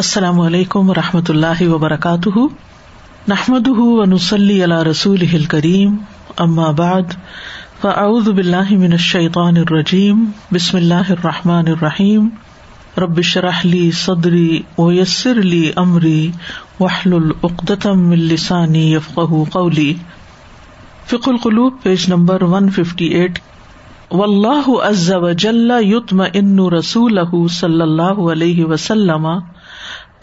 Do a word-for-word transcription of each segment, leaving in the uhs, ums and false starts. السلام علیکم ورحمۃ اللہ وبرکاتہ، نحمدہ ونصلی علی رسولہ الکریم، اما بعد فاعوذ باللہ من الشیطان الرجیم، بسم اللہ الرحمن الرحیم، رب اشرح لی صدری ویسر لی امری واحلل عقدۃ من لسانی یفقہوا قولی۔ فقہ القلوب پیج نمبر ایک سو اٹھاون۔ واللہ عز وجل یطمئن رسولہ صلی اللہ علیہ وسلم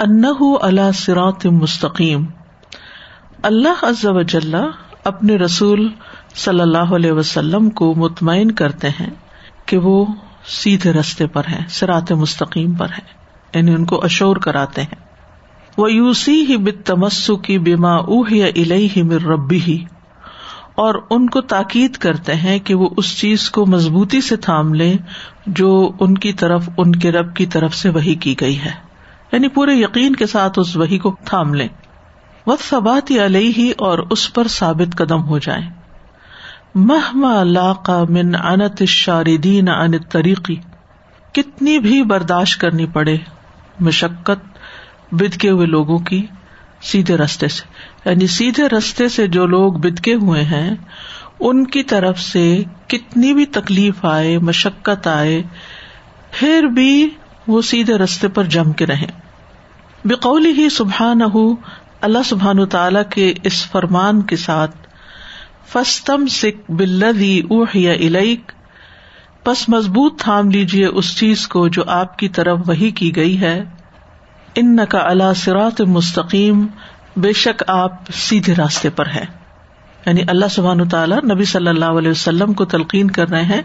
انہ علی صراط مستقیم۔ اللہ عز و جل اپنے رسول صلی اللہ علیہ وسلم کو مطمئن کرتے ہیں کہ وہ سیدھے رستے پر ہیں، صراط مستقیم پر ہیں، یعنی ان کو اشور کراتے ہیں۔ وَيُوصِيهِ بِالتَّمَسُّكِ بِمَا أُوحِيَ إِلَيْهِ مِنْ رَبِّهِ، اور ان کو تاکید کرتے ہیں کہ وہ اس چیز کو مضبوطی سے تھام لیں جو ان کی طرف ان کے رب کی طرف سے وحی کی گئی ہے، یعنی پورے یقین کے ساتھ اس وحی کو تھام لیں۔ وثبات علیہ، اور اس پر ثابت قدم ہو جائیں۔ مہما لاق من عنت الشاردین عن الطریق، کتنی بھی برداشت کرنی پڑے مشقت بدکے ہوئے لوگوں کی سیدھے رستے سے، یعنی سیدھے رستے سے جو لوگ بدکے ہوئے ہیں ان کی طرف سے کتنی بھی تکلیف آئے، مشقت آئے، پھر بھی وہ سیدھے رستے پر جم کے رہیں۔ بقولہ سبحانہ، اللہ سبحانہ تعالی کے اس فرمان کے ساتھ، فاستمسک بالذی اوحی الیک، پس مضبوط تھام لیجئے اس چیز کو جو آپ کی طرف وحی کی گئی ہے۔ انک علی صراط مستقیم، بے شک آپ سیدھے راستے پر ہیں، یعنی اللہ سبحانہ تعالی نبی صلی اللہ علیہ وسلم کو تلقین کر رہے ہیں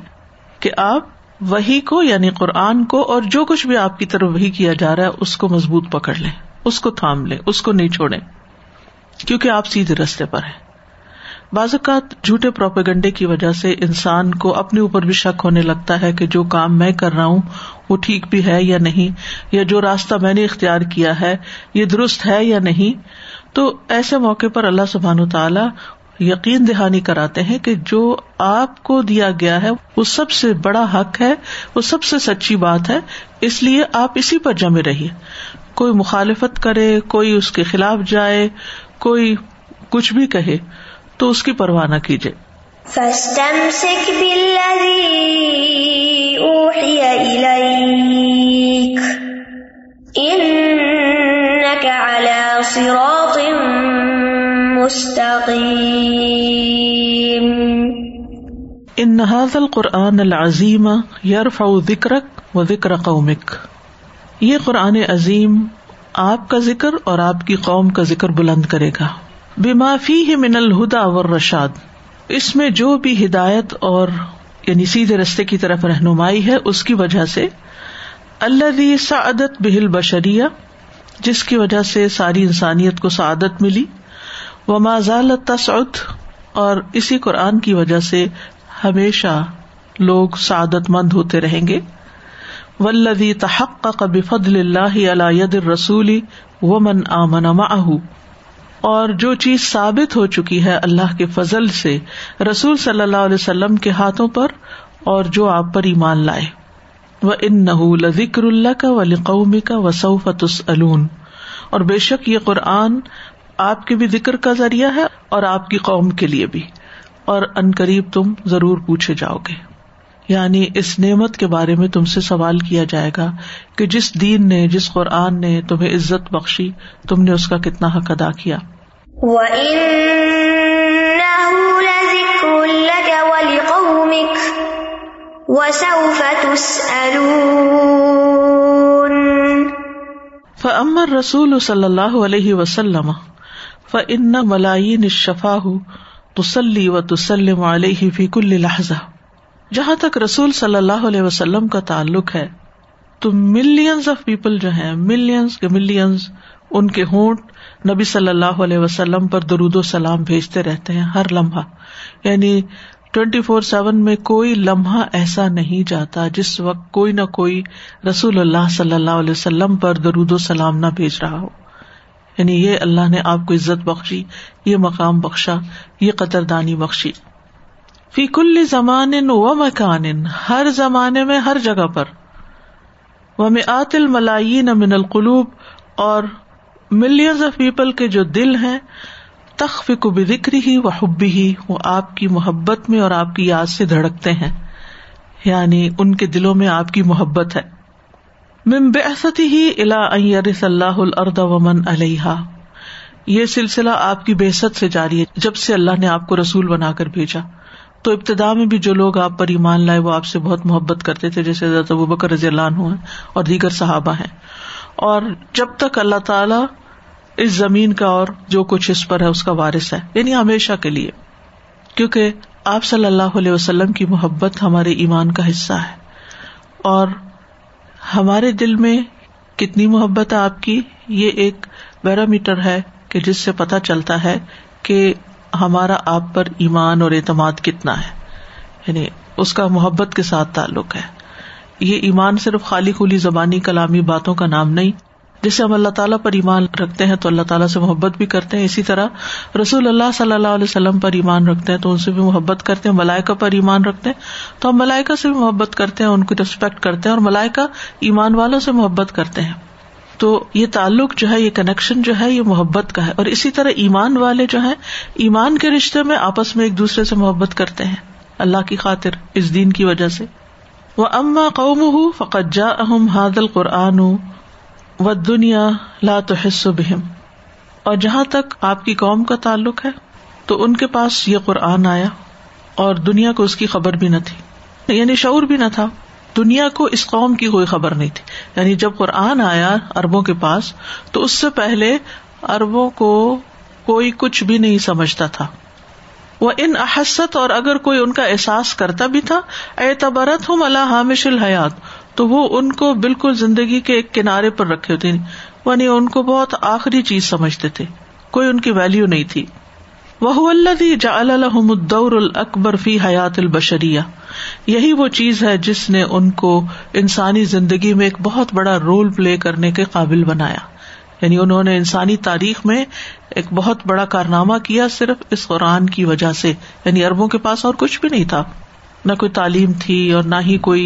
کہ آپ وحی کو، یعنی قرآن کو، اور جو کچھ بھی آپ کی طرف وحی کیا جا رہا ہے اس کو مضبوط پکڑ لیں، اس کو تھام لیں، اس کو نہیں چھوڑیں، کیونکہ آپ سیدھے راستے پر ہیں۔ بعض اوقات جھوٹے پروپیگنڈے کی وجہ سے انسان کو اپنے اوپر بھی شک ہونے لگتا ہے کہ جو کام میں کر رہا ہوں وہ ٹھیک بھی ہے یا نہیں، یا جو راستہ میں نے اختیار کیا ہے یہ درست ہے یا نہیں۔ تو ایسے موقع پر اللہ سبحانہ تعالی یقین دہانی کراتے ہیں کہ جو آپ کو دیا گیا ہے وہ سب سے بڑا حق ہے، وہ سب سے سچی بات ہے، اس لیے آپ اسی پر جمے رہیے۔ کوئی مخالفت کرے، کوئی اس کے خلاف جائے، کوئی کچھ بھی کہے، تو اس کی پرواہ نہ کیجیے۔ فاستمسک بالذی اوحی الیک انک علی صراط مستقیم۔ ان ھذا القرآن العظیم یرفع ذکرک و ذکر قومک، یہ قرآن عظیم آپ کا ذکر اور آپ کی قوم کا ذکر بلند کرے گا۔ بما فیہ من الہدی والرشاد، اس میں جو بھی ہدایت اور یعنی سیدھے رستے کی طرف رہنمائی ہے اس کی وجہ سے۔ الذی سعدت بہ البشریہ، جس کی وجہ سے ساری انسانیت کو سعادت ملی۔ وما زالت تسعد، اور اسی قرآن کی وجہ سے ہمیشہ لوگ سعادت مند ہوتے رہیں گے۔ والذی تحقق بفضل اللہ علی ید الرسول ومن آمن معہ، اور جو چیز ثابت ہو چکی ہے اللہ کے فضل سے رسول صلی اللہ علیہ وسلم کے ہاتھوں پر اور جو آپ پر ایمان لائے۔ وانہ لذکر لک ولقومک وسوف تسألون، اور بے شک یہ قرآن آپ کے بھی ذکر کا ذریعہ ہے اور آپ کی قوم کے لیے بھی، اور ان قریب تم ضرور پوچھے جاؤ گے، یعنی اس نعمت کے بارے میں تم سے سوال کیا جائے گا کہ جس دین نے، جس قرآن نے تمہیں عزت بخشی، تم نے اس کا کتنا حق ادا کیا۔ وَإِنَّهُ لَذِكْرٌ لَكَ وَلِقَوْمِكَ وَسَوْفَ تُسْأَلُونَ۔ فَأَمَّا الرَّسُولُ صلی اللہ علیہ وسلم فإن ملايين الشفاء تصلي وتسلم عليه في كل لحظة، جہاں تک رسول صلی اللہ علیہ وسلم کا تعلق ہے تو ملینز آف پیپل جو ہیں، ملینز کے ملینز، ان کے ہونٹ نبی صلی اللہ علیہ وسلم پر درود و سلام بھیجتے رہتے ہیں ہر لمحہ، یعنی ٹوئنٹی فور سیون میں کوئی لمحہ ایسا نہیں جاتا جس وقت کوئی نہ کوئی رسول اللہ صلی اللہ علیہ وسلم پر درود و سلام نہ بھیج رہا ہو، یعنی یہ اللہ نے آپ کو عزت بخشی، یہ مقام بخشا، یہ قدردانی بخشی۔ فی کل زمان و مکان، ہر زمانے میں، ہر جگہ پر۔ ومئات الملايين من القلوب، اور ملینز آف پیپل کے جو دل ہیں تخفق بذکرہ وحبہ، وہ آپ کی محبت میں اور آپ کی یاد سے دھڑکتے ہیں، یعنی ان کے دلوں میں آپ کی محبت ہے. من بعثتہ الی ان یرث اللہ الارض ومن علیہا، یہ سلسلہ آپ کی بعثت سے جاری ہے، جب سے اللہ نے آپ کو رسول بنا کر بھیجا. تو ابتدا میں بھی جو لوگ آپ پر ایمان لائے وہ آپ سے بہت محبت کرتے تھے، جیسے حضرت ابوبکر رضی اللہ عنہ ہیں اور دیگر صحابہ ہیں. اور جب تک اللہ تعالیٰ اس زمین کا اور جو کچھ اس پر ہے اس کا وارث ہے، یعنی ہمیشہ کے لیے، کیونکہ آپ صلی اللہ علیہ وسلم کی محبت ہمارے ایمان کا حصہ ہے. اور ہمارے دل میں کتنی محبت ہے آپ کی، یہ ایک پیرامیٹر ہے کہ جس سے پتہ چلتا ہے کہ ہمارا آپ پر ایمان اور اعتماد کتنا ہے، یعنی اس کا محبت کے ساتھ تعلق ہے. یہ ایمان صرف خالی خولی زبانی کلامی باتوں کا نام نہیں. جسے ہم اللہ تعالیٰ پر ایمان رکھتے ہیں تو اللہ تعالیٰ سے محبت بھی کرتے ہیں، اسی طرح رسول اللہ صلی اللہ علیہ وسلم پر ایمان رکھتے ہیں تو ان سے بھی محبت کرتے ہیں. ملائکہ پر ایمان رکھتے ہیں تو ہم ملائکہ سے بھی محبت کرتے ہیں، ان کی ریسپیکٹ کرتے ہیں، اور ملائکہ ایمان والوں سے محبت کرتے ہیں. تو یہ تعلق جو ہے، یہ کنیکشن جو ہے، یہ محبت کا ہے. اور اسی طرح ایمان والے جو ہیں ایمان کے رشتے میں آپس میں ایک دوسرے سے محبت کرتے ہیں اللہ کی خاطر، اس دین کی وجہ سے. وَأَمَّا قَوْمُهُ فَقَدْ جَاءَهُمْ هَذَا الْقُرْآنُ وَالدُّنْيَا لَا تُحِسُّ بِهِمْ، اور جہاں تک آپ کی قوم کا تعلق ہے تو ان کے پاس یہ قرآن آیا اور دنیا کو اس کی خبر بھی نہ تھی، یعنی شعور بھی نہ تھا، دنیا کو اس قوم کی کوئی خبر نہیں تھی. یعنی جب قرآن آیا عربوں کے پاس تو اس سے پہلے عربوں کو کوئی کچھ بھی نہیں سمجھتا تھا. وَإِنْ أَحَسَّتْ، اور اگر کوئی ان کا احساس کرتا بھی تھا، اعتبرتہم علی ہامش الحیات، تو وہ ان کو بالکل زندگی کے ایک کنارے پر رکھے ہوتے تھے، یعنی ان کو بہت آخری چیز سمجھتے تھے، کوئی ان کی ویلیو نہیں تھی. وَهُوَ الَّذِي جَعَلَ لَهُمُ الدَّوْرَ الْأَكْبَرَ فِي حَيَاةِ الْبَشَرِيَّةِ، یہی وہ چیز ہے جس نے ان کو انسانی زندگی میں ایک بہت بڑا رول پلے کرنے کے قابل بنایا، یعنی انہوں نے انسانی تاریخ میں ایک بہت بڑا کارنامہ کیا صرف اس قرآن کی وجہ سے. یعنی عربوں کے پاس اور کچھ بھی نہیں تھا، نہ کوئی تعلیم تھی اور نہ ہی کوئی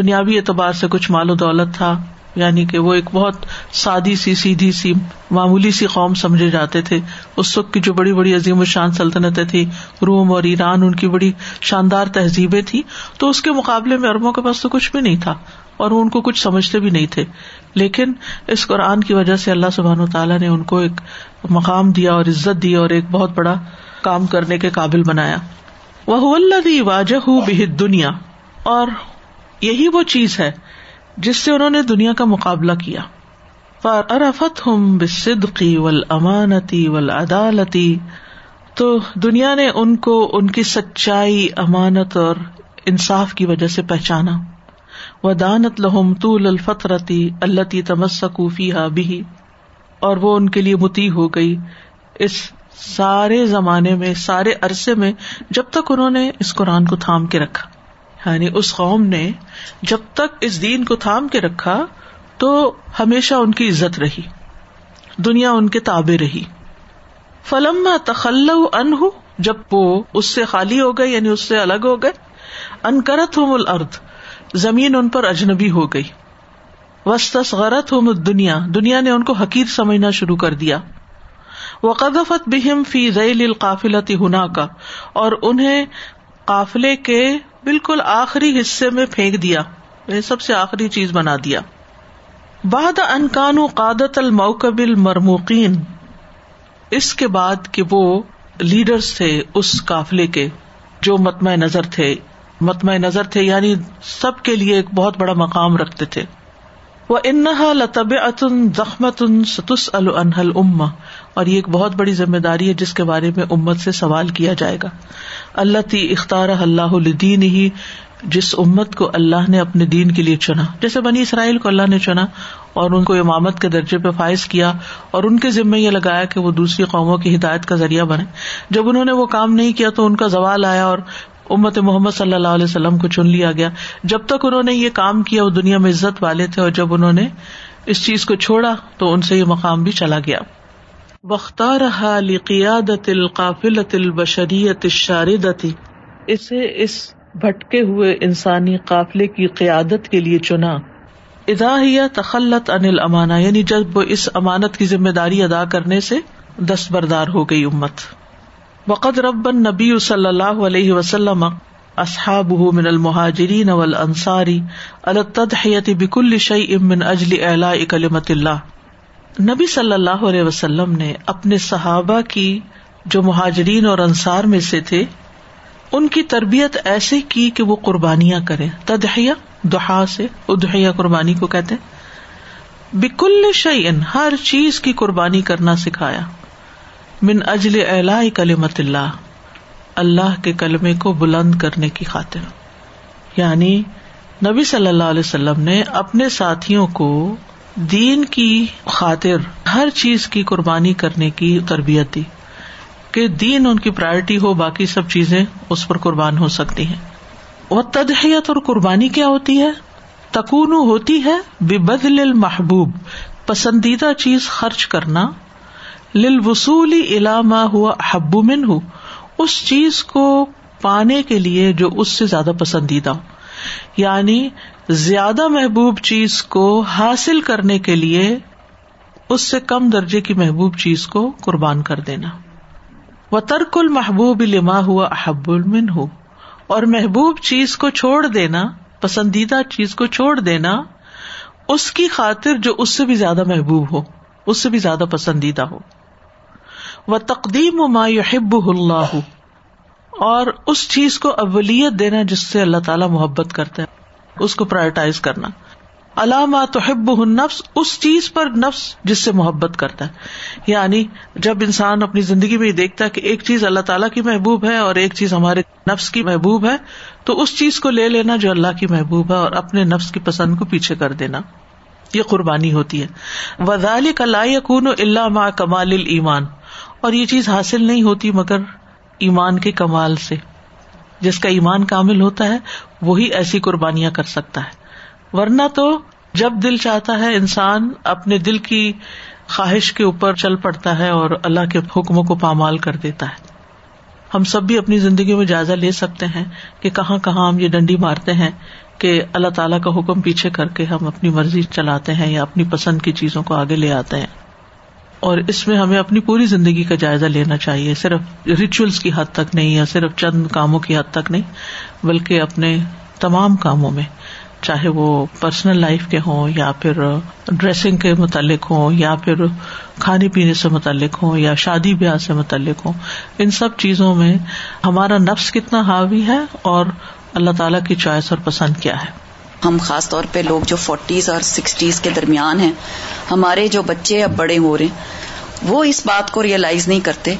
دنیاوی اعتبار سے کچھ مال و دولت تھا، یعنی کہ وہ ایک بہت سادی سی، سیدھی سی، معمولی سی قوم سمجھے جاتے تھے. اس وقت کی جو بڑی بڑی عظیم الشان سلطنتیں تھیں، روم اور ایران، ان کی بڑی شاندار تہذیبیں تھیں، تو اس کے مقابلے میں عربوں کے پاس تو کچھ بھی نہیں تھا اور وہ ان کو کچھ سمجھتے بھی نہیں تھے. لیکن اس قرآن کی وجہ سے اللہ سبحانہ وتعالیٰ نے ان کو ایک مقام دیا اور عزت دی اور ایک بہت بڑا کام کرنے کے قابل بنایا. وَهُوَ الَّذِي وَاجَهُ بِهِ الدُّنْيَا، اور یہی وہ چیز ہے جس سے انہوں نے دنیا کا مقابلہ کیا. فَعَرَفَتْهُمْ بِالصِّدْقِ وَالْأَمَانَةِ وَالْعَدَالَةِ، تو دنیا نے ان کو ان کی سچائی، امانت اور انصاف کی وجہ سے پہچانا. وَدَانَتْ لَهُمْ طُولَ الْفَتْرَةِ الَّتِي تَمَسَّكُوا فِيهَا بِهِ، اور وہ ان کے لیے مطیع ہو گئی اس سارے زمانے میں، سارے عرصے میں، جب تک انہوں نے اس قرآن کو تھام کے رکھا. یعنی اس قوم نے جب تک اس دین کو تھام کے رکھا تو ہمیشہ ان کی عزت رہی، دنیا ان کے تابع رہی. فلما تخلوا عنہ، جب وہ اس سے خالی ہو گئے، یعنی اس سے الگ ہو گئے، انکرتہم الارض، زمین ان پر اجنبی ہو گئی. واستصغرتہم الدنیا، دنیا نے ان کو حقیر سمجھنا شروع کر دیا. وقذفت بہم فی ذیل القافلۃ ہناک، اور انہیں قافلے کے بالکل آخری حصے میں پھینک دیا، سب سے آخری چیز بنا دیا. بعد ان کانوا قادۃ الموکب المرموقین، اس کے بعد کہ وہ لیڈرز تھے اس قافلے کے جو مطمع نظر تھے، مطمع نظر تھے یعنی سب کے لیے ایک بہت بڑا مقام رکھتے تھے. وَإِنَّهَا لَطَبِعَةٌ ضَخْمَةٌ سَتُسْأَلُ عَنْهَا الْأُمَّةُ، اور یہ ایک بہت بڑی ذمہ داری ہے جس کے بارے میں امت سے سوال کیا جائے گا. الَّتِي اخْتَارَهَا اللَّهُ لِدِينِهِ، جس امت کو اللہ نے اپنے دین کے لیے چنا، جیسے بنی اسرائیل کو اللہ نے چنا اور ان کو امامت کے درجے پہ فائز کیا اور ان کے ذمہ یہ لگایا کہ وہ دوسری قوموں کی ہدایت کا ذریعہ بنے. جب انہوں نے وہ کام نہیں کیا تو ان کا زوال آیا اور امت محمد صلی اللہ علیہ وسلم کو چن لیا گیا. جب تک انہوں نے یہ کام کیا وہ دنیا میں عزت والے تھے، اور جب انہوں نے اس چیز کو چھوڑا تو ان سے یہ مقام بھی چلا گیا. واختارها لقیادۃ القافلۃ البشریۃ الشاردۃ، اسے اس بھٹکے ہوئے انسانی قافلے کی قیادت کے لیے چنا. اذا ہی تخلت عن الامانہ، یعنی جب وہ اس امانت کی ذمہ داری ادا کرنے سے دستبردار ہو گئی امت. وقد رب النبی صلی اللہ علیہ وسلم اصحابہ من المہاجرین والانصار علی التضحیہ بکل شیء من اجل اعلاء کلمۃ اللہ. نبی صلی اللہ علیہ وسلم نے اپنے صحابہ کی جو مہاجرین اور انصار میں سے تھے ان کی تربیت ایسے کی کہ وہ قربانیاں کریں. تضحیہ دحا سے ادحیہ قربانی کو کہتے ہیں. بکل شیء ہر چیز کی قربانی کرنا سکھایا. من اجل اعلاء کلمۃ اللہ، اللہ کے کلمے کو بلند کرنے کی خاطر. یعنی نبی صلی اللہ علیہ وسلم نے اپنے ساتھیوں کو دین کی خاطر ہر چیز کی قربانی کرنے کی تربیت دی کہ دین ان کی پرائرٹی ہو، باقی سب چیزیں اس پر قربان ہو سکتی ہیں. وہ تضحیت اور قربانی کیا ہوتی ہے؟ تکونو ہوتی ہے ببذل المحبوب، پسندیدہ چیز خرچ کرنا. للوصول الی ما ہوا احب منہ، اس چیز کو پانے کے لیے جو اس سے زیادہ پسندیدہ ہو. یعنی زیادہ محبوب چیز کو حاصل کرنے کے لیے اس سے کم درجے کی محبوب چیز کو قربان کر دینا. وترک المحبوب لما ہوا احب منہ، اور محبوب چیز کو چھوڑ دینا، پسندیدہ چیز کو چھوڑ دینا اس کی خاطر جو اس سے بھی زیادہ محبوب ہو، اس سے بھی زیادہ پسندیدہ ہو. وتقدیم ما یحبہ اللہ، اور اس چیز کو اولیت دینا جس سے اللہ تعالیٰ محبت کرتے ہیں، اس کو پرائرٹائز کرنا. علی ما تحبہ النفس، اس چیز پر نفس جس سے محبت کرتا ہے. یعنی جب انسان اپنی زندگی میں دیکھتا ہے کہ ایک چیز اللہ تعالیٰ کی محبوب ہے اور ایک چیز ہمارے نفس کی محبوب ہے، تو اس چیز کو لے لینا جو اللہ کی محبوب ہے اور اپنے نفس کی پسند کو پیچھے کر دینا، یہ قربانی ہوتی ہے. وذالک لا یکون الا مع کمال الایمان، اور یہ چیز حاصل نہیں ہوتی مگر ایمان کے کمال سے. جس کا ایمان کامل ہوتا ہے وہی ایسی قربانیاں کر سکتا ہے، ورنہ تو جب دل چاہتا ہے انسان اپنے دل کی خواہش کے اوپر چل پڑتا ہے اور اللہ کے حکموں کو پامال کر دیتا ہے. ہم سب بھی اپنی زندگی میں جائزہ لے سکتے ہیں کہ کہاں کہاں ہم یہ ڈنڈی مارتے ہیں کہ اللہ تعالیٰ کا حکم پیچھے کر کے ہم اپنی مرضی چلاتے ہیں یا اپنی پسند کی چیزوں کو آگے لے آتے ہیں. اور اس میں ہمیں اپنی پوری زندگی کا جائزہ لینا چاہیے، صرف ریچولز کی حد تک نہیں یا صرف چند کاموں کی حد تک نہیں، بلکہ اپنے تمام کاموں میں، چاہے وہ پرسنل لائف کے ہوں یا پھر ڈریسنگ کے متعلق ہوں یا پھر کھانے پینے سے متعلق ہوں یا شادی بیاہ سے متعلق ہوں، ان سب چیزوں میں ہمارا نفس کتنا حاوی ہے اور اللہ تعالیٰ کی چوائس اور پسند کیا ہے. ہم خاص طور پہ لوگ جو فورٹیز اور سکسٹیز کے درمیان ہیں، ہمارے جو بچے اب بڑے ہو رہے ہیں، وہ اس بات کو ریئلائز نہیں کرتے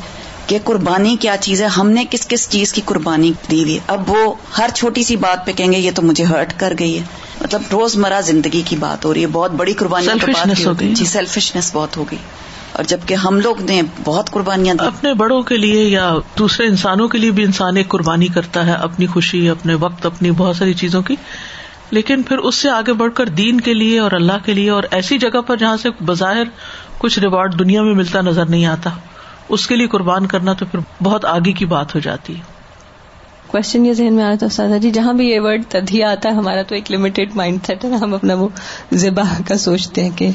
کہ قربانی کیا چیز ہے، ہم نے کس کس چیز کی قربانی دی ہوئی. اب وہ ہر چھوٹی سی بات پہ کہیں گے یہ تو مجھے ہرٹ کر گئی ہے. مطلب روزمرہ زندگی کی بات ہو رہی ہے، بہت بڑی قربانی کی بات ہو گئی. جی سیلفشنس بہت ہو گئی. اور جبکہ ہم لوگ نے بہت قربانیاں اپنے بڑوں کے لیے یا دوسرے انسانوں کے لیے بھی انسان ایک قربانی کرتا ہے، اپنی خوشی، اپنے وقت، اپنی بہت ساری چیزوں کی، لیکن پھر اس سے آگے بڑھ کر دین کے لیے اور اللہ کے لیے اور ایسی جگہ پر جہاں سے بظاہر کچھ ریوارڈ دنیا میں ملتا نظر نہیں آتا، اس کے لیے قربان کرنا تو پھر بہت آگے کی بات ہو جاتی ہے. کوشچن یہ ذہن میں آ رہا تھا استاذہ جی، جہاں بھی یہ ورڈ تدھیہ آتا ہے، ہمارا تو ایک لمیٹڈ مائنڈ سیٹ ہے نا، ہم اپنا وہ ذبح کا سوچتے ہیں کہ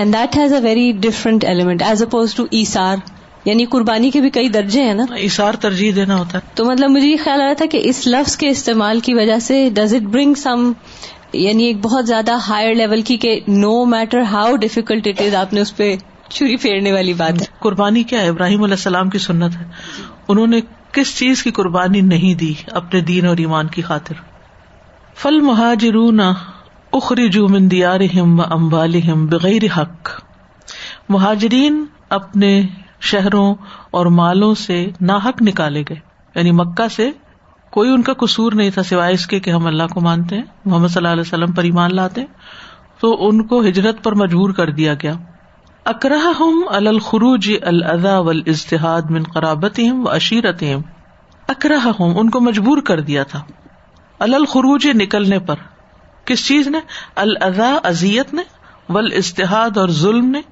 and that has a very different element as oppose to ایثار. یعنی قربانی کے بھی کئی درجے ہیں نا، ایثار ترجیح دینا ہوتا ہے. تو مطلب مجھے یہ خیال آ رہا تھا کہ اس لفظ کے استعمال کی وجہ سے ڈز اٹ برنگ سم، یعنی ایک بہت زیادہ ہائر لیول کی کہ no matter how difficult it is, آپ نے اس پہ چھری پھیرنے والی بات ہے. قربانی کیا ہے؟ ابراہیم علیہ السلام کی سنت ہے. انہوں نے کس چیز کی قربانی نہیں دی اپنے دین اور ایمان کی خاطر؟ فالمہاجرون اخرجوا من دیارہم واموالہم بغیر حق، مہاجرین اپنے شہروں اور مالوں سے ناحق نکالے گئے. یعنی مکہ سے کوئی ان کا قصور نہیں تھا سوائے اس کے کہ ہم اللہ کو مانتے ہیں، محمد صلی اللہ علیہ وسلم پر ایمان لاتے ہیں، تو ان کو ہجرت پر مجبور کر دیا گیا. اکرہہم علی الخروج الاذی والازدحاد من قرابتہم وعشیرتہم، اکرہہم ان کو مجبور کر دیا تھا علی الخروج نکلنے پر. کس چیز نے؟ الاذی اذیت نے، والازدحاد اور ظلم نے.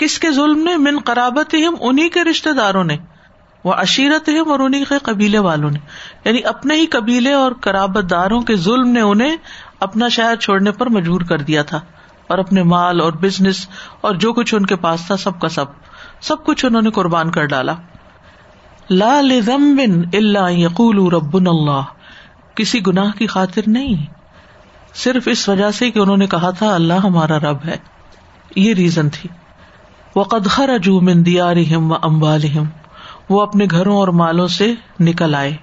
کس کے ظلم نے؟ من قرابتہم انہی کے رشتہ داروں نے، وعشیرتہم اور انہی کے قبیلے والوں نے. یعنی اپنے ہی قبیلے اور قرابت داروں کے ظلم نے انہیں اپنا شہر چھوڑنے پر مجبور کر دیا تھا. اور اپنے مال اور بزنس اور جو کچھ ان کے پاس تھا سب کا سب سب کچھ انہوں نے قربان کر ڈالا. لا لذنب الا یقولوا ربنا اللہ, کسی گناہ کی خاطر نہیں, صرف اس وجہ سے کہ انہوں نے کہا تھا اللہ ہمارا رب ہے, یہ ریزن تھی. وقد خرجوا من دیارہم واموالہم, وہ اپنے گھروں اور مالوں سے نکل آئے.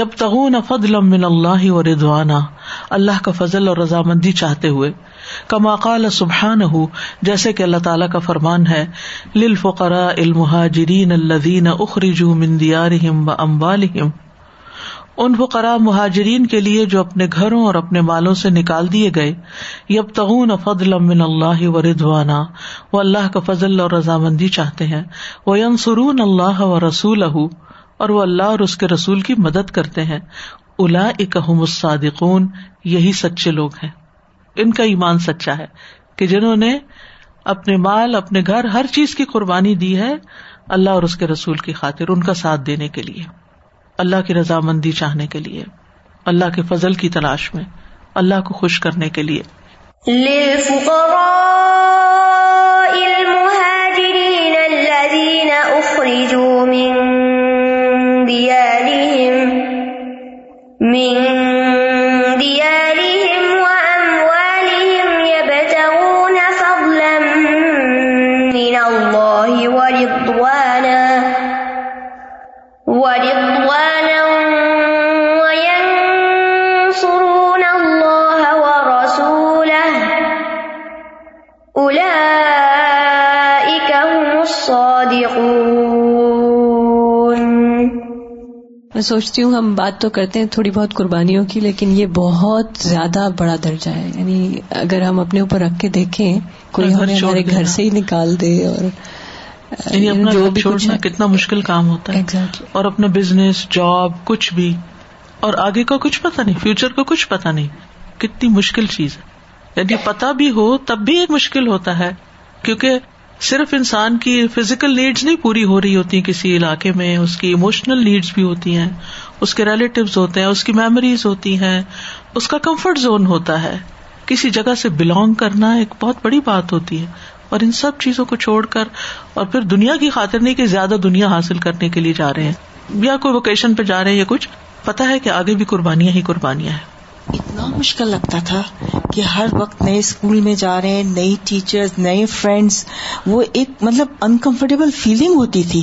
یبتغون فضلا من اللہ ورضوانا, اللہ کا فضل اور رضامندی چاہتے ہوئے. کما قال سبحانہ, جیسے کہ اللہ تعالیٰ کا فرمان ہے, للفقراء المہاجرین الذین اخرجوا من دیارہم واموالہم, ان فقراء مہاجرین کے لیے جو اپنے گھروں اور اپنے مالوں سے نکال دیے گئے. یبتغون فضلا من اللہ ورضوانا, وہ اللہ کا فضل اور رضامندی چاہتے ہیں. وینصرون اللہ ورسولہ, اور وہ اللہ اور اس کے رسول کی مدد کرتے ہیں. اولئک هم الصادقون, یہی سچے لوگ ہیں, ان کا ایمان سچا ہے کہ جنہوں نے اپنے مال اپنے گھر ہر چیز کی قربانی دی ہے اللہ اور اس کے رسول کی خاطر, ان کا ساتھ دینے کے لیے, اللہ کی رضامندی چاہنے کے لیے, اللہ کے فضل کی تلاش میں, اللہ کو خوش کرنے کے لیے. للفقراء المہاجرین الذین اخرجوا من دیارہم من دیارہم واموالہم یبتغون فضلا من اللہ ورضوانا ورضوانا وینصرون اللہ ورسولہ اولئک هم الصادقون. میں سوچتی ہوں ہم بات تو کرتے ہیں تھوڑی بہت قربانیوں کی, لیکن یہ بہت زیادہ بڑا درجہ ہے. یعنی اگر ہم اپنے اوپر رکھ کے دیکھیں کوئی ہمیں ہمارے گھر سے ہی نکال دے, اور یعنی اپنا جاب چھوڑنا کتنا مشکل کام ہوتا ہے, اور اپنا بزنس جاب کچھ بھی, اور آگے کا کچھ پتہ نہیں, فیوچر کا کچھ پتہ نہیں, کتنی مشکل چیز ہے. یعنی پتہ بھی ہو تب بھی ایک مشکل ہوتا ہے, کیونکہ صرف انسان کی فزیکل نیڈز نہیں پوری ہو رہی ہوتی کسی علاقے میں, اس کی ایموشنل نیڈز بھی ہوتی ہیں, اس کے ریلیٹیوز ہوتے ہیں, اس کی میموریز ہوتی ہیں, اس کا کمفرٹ زون ہوتا ہے. کسی جگہ سے بلونگ کرنا ایک بہت بڑی بات ہوتی ہے, اور ان سب چیزوں کو چھوڑ کر, اور پھر دنیا کی خاطر نہیں کہ زیادہ دنیا حاصل کرنے کے لیے جا رہے ہیں, یا کوئی ویکیشن پہ جا رہے ہیں, یا کچھ, پتہ ہے کہ آگے بھی قربانیاں ہی قربانیاں ہیں. اتنا مشکل لگتا تھا کہ ہر وقت نئے اسکول میں جا رہے ہیں, نئی ٹیچرز, نئے فرینڈس, وہ ایک مطلب انکمفرٹیبل فیلنگ ہوتی تھی.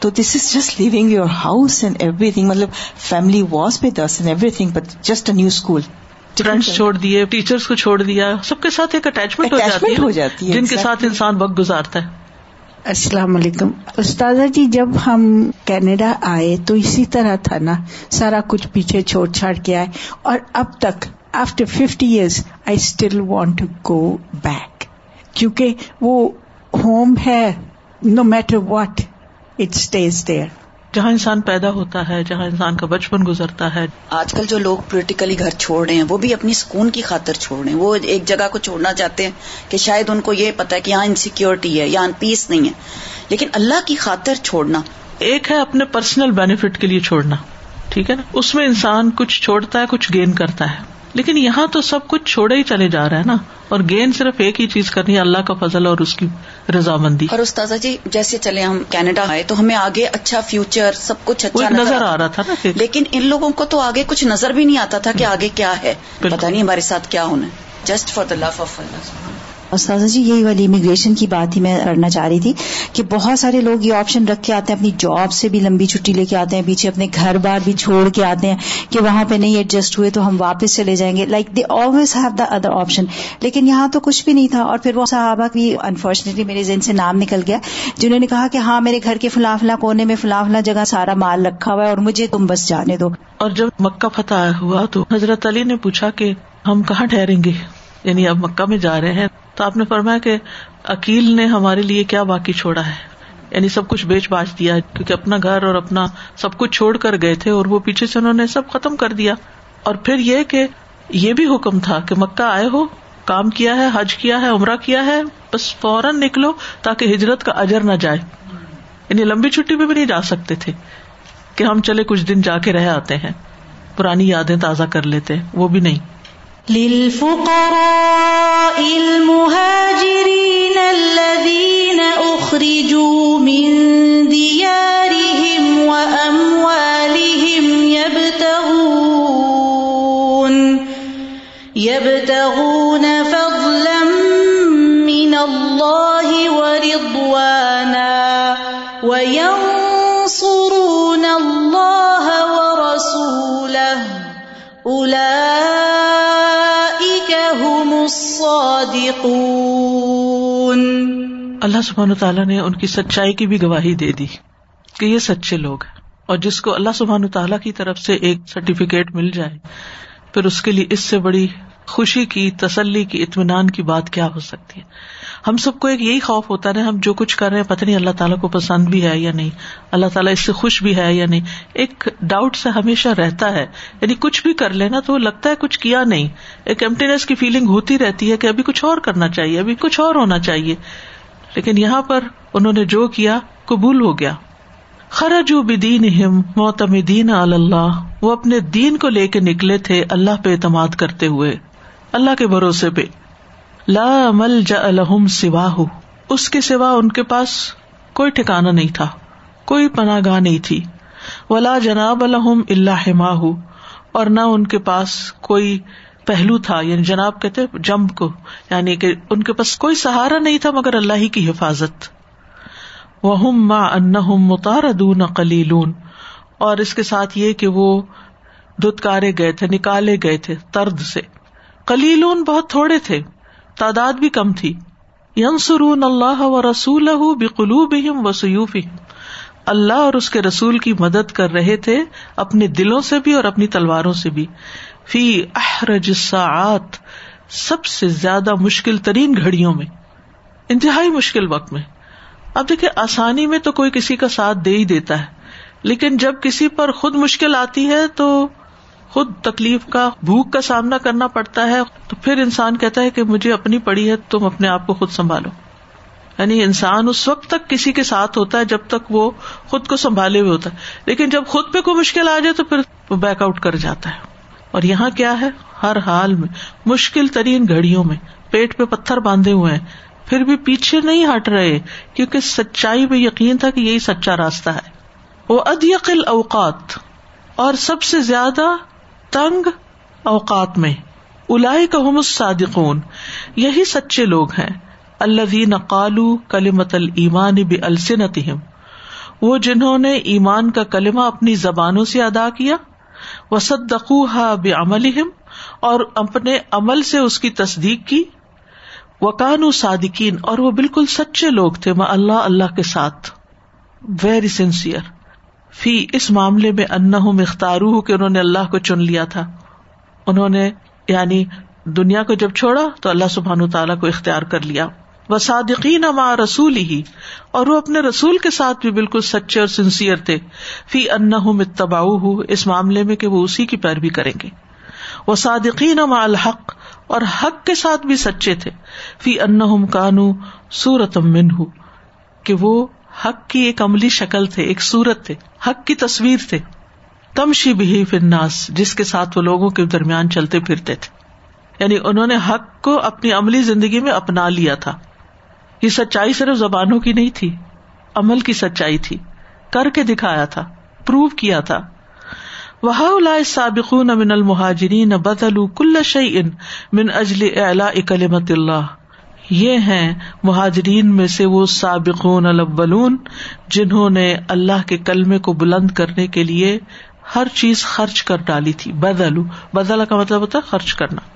تو this is just leaving your house and everything, مطلب family was with us and everything, but just a new school. Friends چھوڑ دیے, ٹیچرز کو چھوڑ دیا, سب کے ساتھ ایک اٹیچمنٹ ہو جاتی ہے, جاتی جن کے ساتھ انسان وقت گزارتا ہے. السلام علیکم استاذہ جی, جب ہم کینیڈا آئے تو اسی طرح تھا نا, سارا کچھ پیچھے چھوڑ چھاڑ کے آئے, اور اب تک after fifty years I still want to go back, کیونکہ وہ ہوم ہے, no matter what it stays there. جہاں انسان پیدا ہوتا ہے, جہاں انسان کا بچپن گزرتا ہے. آج کل جو لوگ پولیٹیکلی گھر چھوڑ رہے ہیں وہ بھی اپنی سکون کی خاطر چھوڑ رہے ہیں, وہ ایک جگہ کو چھوڑنا چاہتے ہیں کہ شاید ان کو یہ پتا ہے کہ یہاں انسیکیورٹی ہے, یہاں پیس نہیں ہے, لیکن اللہ کی خاطر چھوڑنا ایک ہے, اپنے پرسنل بینیفٹ کے لیے چھوڑنا, ٹھیک ہے نا, اس میں انسان کچھ چھوڑتا ہے کچھ گین کرتا ہے. لیکن یہاں تو سب کچھ چھوڑے ہی چلے جا رہا ہے نا, اور گین صرف ایک ہی چیز کرنی ہے, اللہ کا فضل اور اس کی رضامندی. اور استاذہ جی جیسے چلے ہم کینیڈا آئے تو ہمیں آگے اچھا فیوچر سب کچھ اچھا نظر آ رہا تھا نا, لیکن ان لوگوں کو تو آگے کچھ نظر بھی نہیں آتا تھا کہ آگے کیا ہے, پتا نہیں ہمارے ساتھ کیا ہونا ہے, just for the love of Allah. استاذہ جی یہی والی امیگریشن کی بات ہی میں کرنا چاہ رہی تھی کہ بہت سارے لوگ یہ آپشن رکھ کے آتے ہیں, اپنی جاب سے بھی لمبی چھٹی لے کے آتے ہیں, پیچھے اپنے گھر بار بھی چھوڑ کے آتے ہیں کہ وہاں پہ نہیں ایڈجسٹ ہوئے تو ہم واپس چلے جائیں گے, like they always have the other option. لیکن یہاں تو کچھ بھی نہیں تھا. اور پھر وہ صحابہ بھی انفارچونیٹلی میرے ذہن سے نام نکل گیا جنہوں نے کہا کہ ہاں میرے گھر کے فلاں فلاں کونے میں فلاں فلاں جگہ سارا مال رکھا ہوا ہے اور مجھے تم بس جانے دو. اور جب مکہ فتح ہوا تو حضرت علی نے پوچھا کہ ہم کہاں ٹھہریں گے, یعنی اب مکہ میں جا رہے ہیں, تو آپ نے فرمایا کہ عقیل نے ہمارے لیے کیا باقی چھوڑا ہے, یعنی سب کچھ بیچ باچ دیا, کیونکہ اپنا گھر اور اپنا سب کچھ چھوڑ کر گئے تھے, اور وہ پیچھے سے انہوں نے سب ختم کر دیا. اور پھر یہ کہ یہ بھی حکم تھا کہ مکہ آئے ہو, کام کیا ہے, حج کیا ہے, عمرہ کیا ہے, بس فوراً نکلو تاکہ ہجرت کا اجر نہ جائے. یعنی لمبی چھٹی پہ بھی نہیں جا سکتے تھے کہ ہم چلے کچھ دن جا کے رہ آتے ہیں, پرانی یادیں تازہ کر لیتے, وہ بھی نہیں. للفقراء المهاجرين الذين أخرجوا من ديارهم وأموالهم يبتغون يبتغون فضلا من الله ورضوانا وينصرون الله ورسوله أولئك اللہ سبحانہ وتعالیٰ نے ان کی سچائی کی بھی گواہی دے دی کہ یہ سچے لوگ ہیں، اور جس کو اللہ سبحانہ وتعالیٰ کی طرف سے ایک سرٹیفکیٹ مل جائے پھر اس کے لیے اس سے بڑی خوشی کی، تسلی کی، اطمینان کی بات کیا ہو سکتی ہے۔ ہم سب کو ایک یہی خوف ہوتا ہے، ہم جو کچھ کر رہے ہیں پتہ نہیں اللہ تعالیٰ کو پسند بھی ہے یا نہیں، اللہ تعالیٰ اس سے خوش بھی ہے یا نہیں، ایک ڈاؤٹ سے ہمیشہ رہتا ہے۔ یعنی کچھ بھی کر لینا تو لگتا ہے کچھ کیا نہیں، ایک ایمپٹینس کی فیلنگ ہوتی رہتی ہے کہ ابھی کچھ اور کرنا چاہیے، ابھی کچھ اور ہونا چاہیے۔ لیکن یہاں پر انہوں نے جو کیا قبول ہو گیا۔ خرجوا بدینہم معتمدین علی اللہ، وہ اپنے دین کو لے کے نکلے تھے اللہ پہ اعتماد کرتے ہوئے، اللہ کے بھروسے پہ۔ لا ملجأ لہم سواہ، اس کے سوا ان کے پاس کوئی ٹھکانا نہیں تھا، کوئی پناہ گاہ نہیں تھی۔ ولا جناب لہم الا حماہ، اور نہ ان کے پاس کوئی پہلو تھا، یعنی جناب کہتے جنب کو، یعنی کہ ان کے پاس کوئی سہارا نہیں تھا مگر اللہ ہی کی حفاظت۔ وہم مع انہم مطاردون قلیلون، اور اس کے ساتھ یہ کہ وہ دھتکارے گئے تھے، نکالے گئے تھے طرد سے۔ قلیلون بہت تھوڑے تھے، تعداد بھی کم تھی۔ ینصرون اللہ ورسولہ بقلوبہم وسیوفہم، اللہ اور اس کے رسول کی مدد کر رہے تھے اپنے دلوں سے بھی اور اپنی تلواروں سے بھی۔ فی احرج الساعات، سب سے زیادہ مشکل ترین گھڑیوں میں، انتہائی مشکل وقت میں۔ اب دیکھیں آسانی میں تو کوئی کسی کا ساتھ دے ہی دیتا ہے، لیکن جب کسی پر خود مشکل آتی ہے تو خود تکلیف کا، بھوک کا سامنا کرنا پڑتا ہے، تو پھر انسان کہتا ہے کہ مجھے اپنی پڑی ہے، تم اپنے آپ کو خود سنبھالو۔ یعنی انسان اس وقت تک کسی کے ساتھ ہوتا ہے جب تک وہ خود کو سنبھالے ہوئے ہوتا ہے، لیکن جب خود پہ کوئی مشکل آ جائے تو پھر وہ بیک آؤٹ کر جاتا ہے۔ اور یہاں کیا ہے، ہر حال میں مشکل ترین گھڑیوں میں، پیٹ پہ پتھر باندھے ہوئے ہیں پھر بھی پیچھے نہیں ہٹ رہے، کیونکہ سچائی پہ یقین تھا کہ یہی سچا راستہ ہے۔ وہ اضیق الاوقات، اور سب سے زیادہ تنگ اوقات میں۔ اولئک ھم الصادقون، یہی سچے لوگ ہیں۔ الذین قالوا کلمۃ الایمان بالسنتہم، وہ جنہوں نے ایمان کا کلمہ اپنی زبانوں سے ادا کیا۔ وصدقوہا بعملہم، اور اپنے عمل سے اس کی تصدیق کی۔ وکانوا صادقین، اور وہ بالکل سچے لوگ تھے، ما اللہ اللہ کے ساتھ، ویری سنسیئر۔ فی، اس معاملے میں، انہم اختاروہ، کہ انہوں نے اللہ کو چن لیا تھا۔ انہوں نے یعنی دنیا کو جب چھوڑا تو اللہ سبحانہ تعالیٰ کو اختیار کر لیا۔ وصادقین مع رسولہ، اور وہ اپنے رسول کے ساتھ بھی بالکل سچے اور سنسیئر تھے۔ فی انہم اتبعوہ، اس معاملے میں کہ وہ اسی کی پیروی کریں گے۔ وصادقین مع الحق، اور حق کے ساتھ بھی سچے تھے۔ فی انہم کانوا سورۃ منہ، کہ وہ حق کی ایک عملی شکل تھے، ایک صورت تھے، حق کی تصویر تھے۔ تمشی بہ فی الناس، جس کے ساتھ وہ لوگوں کے درمیان چلتے پھرتے تھے، یعنی انہوں نے حق کو اپنی عملی زندگی میں اپنا لیا تھا۔ یہ سچائی صرف زبانوں کی نہیں تھی، عمل کی سچائی تھی، کر کے دکھایا تھا، پروو کیا تھا۔ وَهَؤُلَاءِ السَّابِقُونَ مِنَ الْمُهَاجِرِينَ بَذَلُوا كُلَّ شَيْءٍ مِنْ أَجْلِ إِعْلَاءِ كَلِمَةِ اللَّهِ، یہ ہیں مہاجرین میں سے وہ سابقون الاولون جنہوں نے اللہ کے کلمے کو بلند کرنے کے لیے ہر چیز خرچ کر ڈالی تھی۔ بَذَلُوا، بذل کا مطلب ہوتا ہے خرچ کرنا،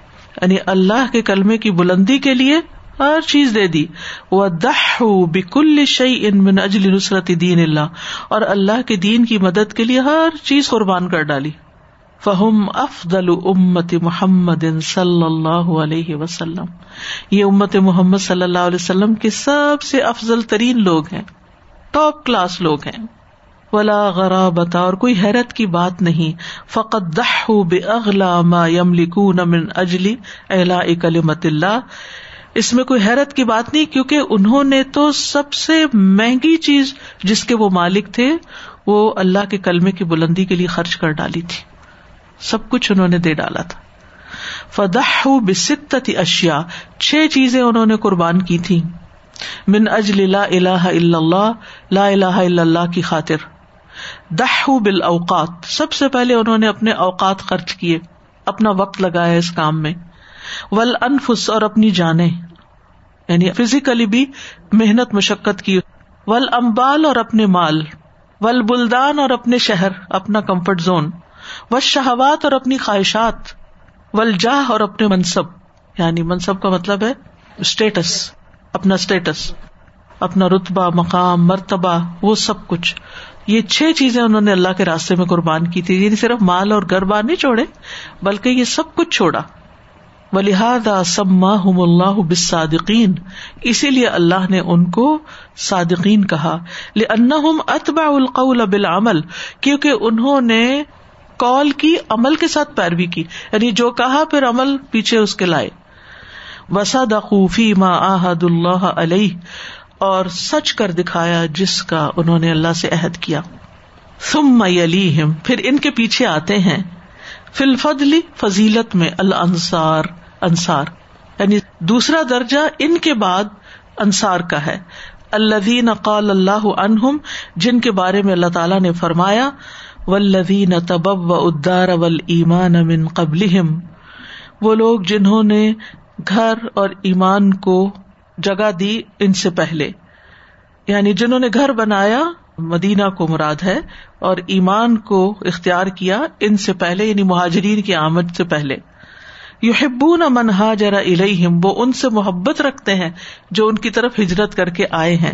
یعنی اللہ کے کلمے کی بلندی کے لیے ہر چیز دے دی۔ وَضَحُوا بِكُلِّ شَيْءٍ مِنْ أَجْلِ نُصْرَةِ دِينِ اللَّهِ، اور اللہ کے دین کی مدد کے لیے ہر چیز قربان کر ڈالی۔ فَهُمْ أَفْضَلُ أُمَّةِ مُحَمَّدٍ صلی اللہ علیہ وسلم، یہ امت محمد صلی اللہ علیہ وسلم کے سب سے افضل ترین لوگ ہیں، ٹاپ کلاس لوگ ہیں۔ وَلَا غَرَابَةَ، اور کوئی حیرت کی بات نہیں۔ فَقَدْ ضَحُوا بِأَغْلَى مَا يَمْلِكُونَ مِنْ أَجْلِ إِعْلَاءِ كَلِمَةِ اللَّهِ، اس میں کوئی حیرت کی بات نہیں، کیونکہ انہوں نے تو سب سے مہنگی چیز جس کے وہ مالک تھے وہ اللہ کے کلمے کی بلندی کے لیے خرچ کر ڈالی تھی، سب کچھ انہوں نے دے ڈالا تھا۔ فَضَحُّوا بِسِتَّةِ اشیاء، چھ چیزیں انہوں نے قربان کی تھی، من اجل لا الہ الا اللہ، لا الہ الا اللہ کی خاطر. ضحوا بالاوقات، سب سے پہلے انہوں نے اپنے اوقات خرچ کیے، اپنا وقت لگایا اس کام میں. والانفس، اور اپنی جانیں، یعنی فزیکلی بھی محنت مشقت کی. والاموال، اور اپنے مال. والبلدان، اور اپنے شہر، اپنا کمفرٹ زون. والشہوات، اور اپنی خواہشات. والجاہ، اور اپنے منصب، یعنی منصب کا مطلب ہے اسٹیٹس، اپنا اسٹیٹس، اپنا رتبہ، مقام، مرتبہ، وہ سب کچھ. یہ چھ چیزیں انہوں نے اللہ کے راستے میں قربان کی تھی، یعنی صرف مال اور گھر بار نہیں چھوڑے بلکہ یہ سب کچھ چھوڑا. وَلِهَٰذَا سَمَّاهُمُ اللَّهُ بِالصَّادِقِينَ، اسی لیے اللہ نے ان کو صادقین کہا. لِأَنَّهُمْ أَتْبَعُوا الْقَوْلَ بِالْعَمَلِ، کیونکہ انہوں نے قول کی عمل کے ساتھ پیروی کی، یعنی جو کہا پھر عمل پیچھے اس کے لائے. وَصَدَقُوا فِي مَا عَاهَدُوا اللَّهَ عَلَيْهِ، اور سچ کر دکھایا جس کا انہوں نے اللہ سے عہد کیا. ثُمَّ يَلِيهِمْ، پھر ان کے پیچھے آتے ہیں، فی الفضل، فضیلت میں، الانصار، انصار، یعنی دوسرا درجہ ان کے بعد انصار کا ہے. الذین قال اللہ عنہم، جن کے بارے میں اللہ تعالیٰ نے فرمایا، والذین تبوأوا الدار والایمان من قبلہم، وہ لوگ جنہوں نے گھر اور ایمان کو جگہ دی ان سے پہلے، یعنی جنہوں نے گھر بنایا، مدینہ کو مراد ہے، اور ایمان کو اختیار کیا ان سے پہلے، یعنی مہاجرین کی آمد سے پہلے. یحبون من ہاجر الیہم، وہ ان سے محبت رکھتے ہیں جو ان کی طرف ہجرت کر کے آئے ہیں.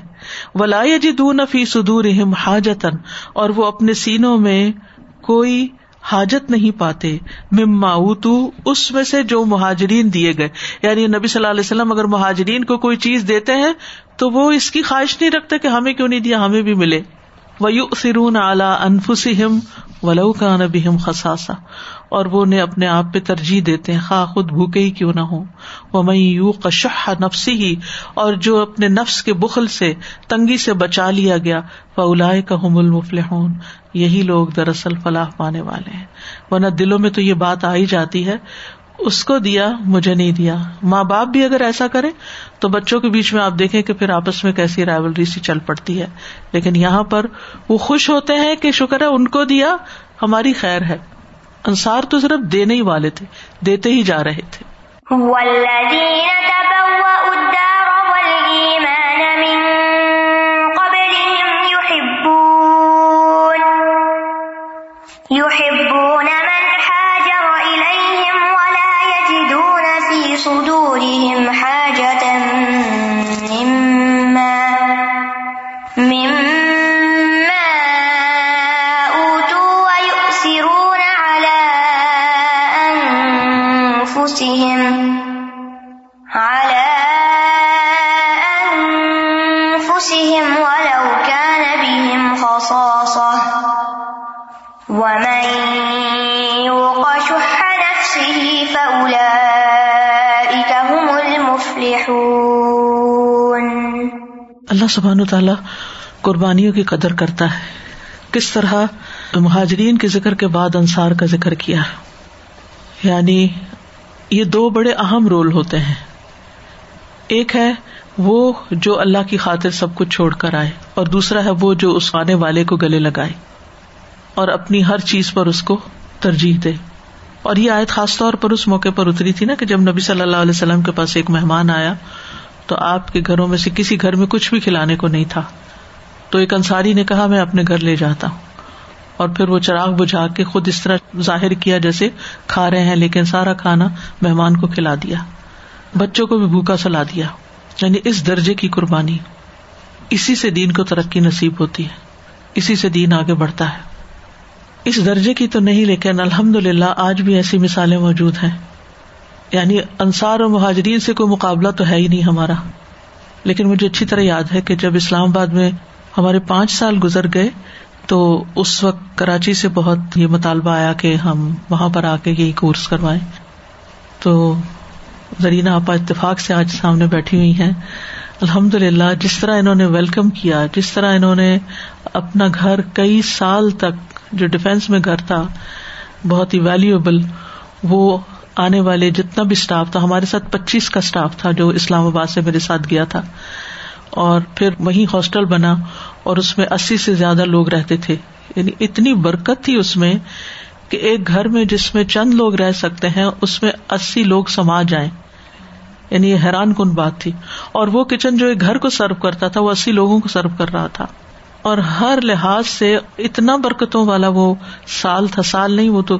ولا یجدون فی صدورہم حاجتاً، اور وہ اپنے سینوں میں کوئی حاجت نہیں پاتے، مما اوتوا، اس میں سے جو مہاجرین دیے گئے. یعنی نبی صلی اللہ علیہ وسلم اگر مہاجرین کو کوئی چیز دیتے ہیں تو وہ اس کی خواہش نہیں رکھتے کہ ہمیں کیوں نہیں دیا، ہمیں بھی ملے. وَيُؤْثِرُونَ عَلَىٰ أَنفُسِهِمْ وَلَوْ كَانَ بِهِمْ خَصَاصَةٌ، اور وہ نے اپنے آپ پہ ترجیح دیتے ہیں خواہ خود بھوکے ہی کیوں نہ ہوں. وَمَن يُوقَ شُحَّ نَفْسِهِ، اور جو اپنے نفس کے بخل سے، تنگی سے بچا لیا گیا، فَأُولَٰئِكَ هُمُ الْمُفْلِحُونَ، یہی لوگ دراصل فلاح پانے والے ہیں. ورنہ دلوں میں تو یہ بات آئی جاتی ہے، اس کو دیا مجھے نہیں دیا. ماں باپ بھی اگر ایسا کرے تو بچوں کے بیچ میں آپ دیکھیں کہ پھر آپس میں کیسی رائیولری سی چل پڑتی ہے. لیکن یہاں پر وہ خوش ہوتے ہیں کہ شکر ہے ان کو دیا، ہماری خیر ہے. انصار تو صرف دینے ہی والے تھے، دیتے ہی جا رہے تھے. اللہ سبحانہ وتعالی قربانیوں کی قدر کرتا ہے. کس طرح مہاجرین کے ذکر کے بعد انصار کا ذکر کیا ہے. یعنی یہ دو بڑے اہم رول ہوتے ہیں. ایک ہے وہ جو اللہ کی خاطر سب کچھ چھوڑ کر آئے، اور دوسرا ہے وہ جو اس آنے والے کو گلے لگائے اور اپنی ہر چیز پر اس کو ترجیح دے. اور یہ آیت خاص طور پر اس موقع پر اتری تھی نا کہ جب نبی صلی اللہ علیہ وسلم کے پاس ایک مہمان آیا تو آپ کے گھروں میں سے کسی گھر میں کچھ بھی کھلانے کو نہیں تھا، تو ایک انصاری نے کہا میں اپنے گھر لے جاتا ہوں، اور پھر وہ چراغ بجھا کے خود اس طرح ظاہر کیا جیسے کھا رہے ہیں، لیکن سارا کھانا مہمان کو کھلا دیا، بچوں کو بھی بھوکا سلا دیا. یعنی اس درجے کی قربانی، اسی سے دین کو ترقی نصیب ہوتی ہے، اسی سے دین آگے بڑھتا ہے. اس درجے کی تو نہیں، لیکن الحمدللہ آج بھی ایسی مثالیں موجود ہیں. یعنی انصار اور مہاجرین سے کوئی مقابلہ تو ہے ہی نہیں ہمارا. لیکن مجھے اچھی طرح یاد ہے کہ جب اسلام آباد میں ہمارے پانچ سال گزر گئے تو اس وقت کراچی سے بہت یہ مطالبہ آیا کہ ہم وہاں پر آ کے یہی کورس کروائیں. تو زرینہ آپا اتفاق سے آج سامنے بیٹھی ہوئی ہیں. الحمدللہ جس طرح انہوں نے ویلکم کیا، جس طرح انہوں نے اپنا گھر کئی سال تک جو ڈیفینس میں گھر تھا، بہت ہی ویلیوبل، وہ آنے والے جتنا بھی سٹاف تھا، ہمارے ساتھ پچیس کا سٹاف تھا جو اسلام آباد سے میرے ساتھ گیا تھا، اور پھر وہیں ہاسٹل بنا اور اس میں اسی سے زیادہ لوگ رہتے تھے. یعنی اتنی برکت تھی اس میں کہ ایک گھر میں جس میں چند لوگ رہ سکتے ہیں اس میں اسی لوگ سما جائیں. یعنی یہ حیران کن بات تھی. اور وہ کچن جو ایک گھر کو سرو کرتا تھا وہ اسی لوگوں کو سرو کر رہا تھا، اور ہر لحاظ سے اتنا برکتوں والا وہ سال تھا. سال نہیں، وہ تو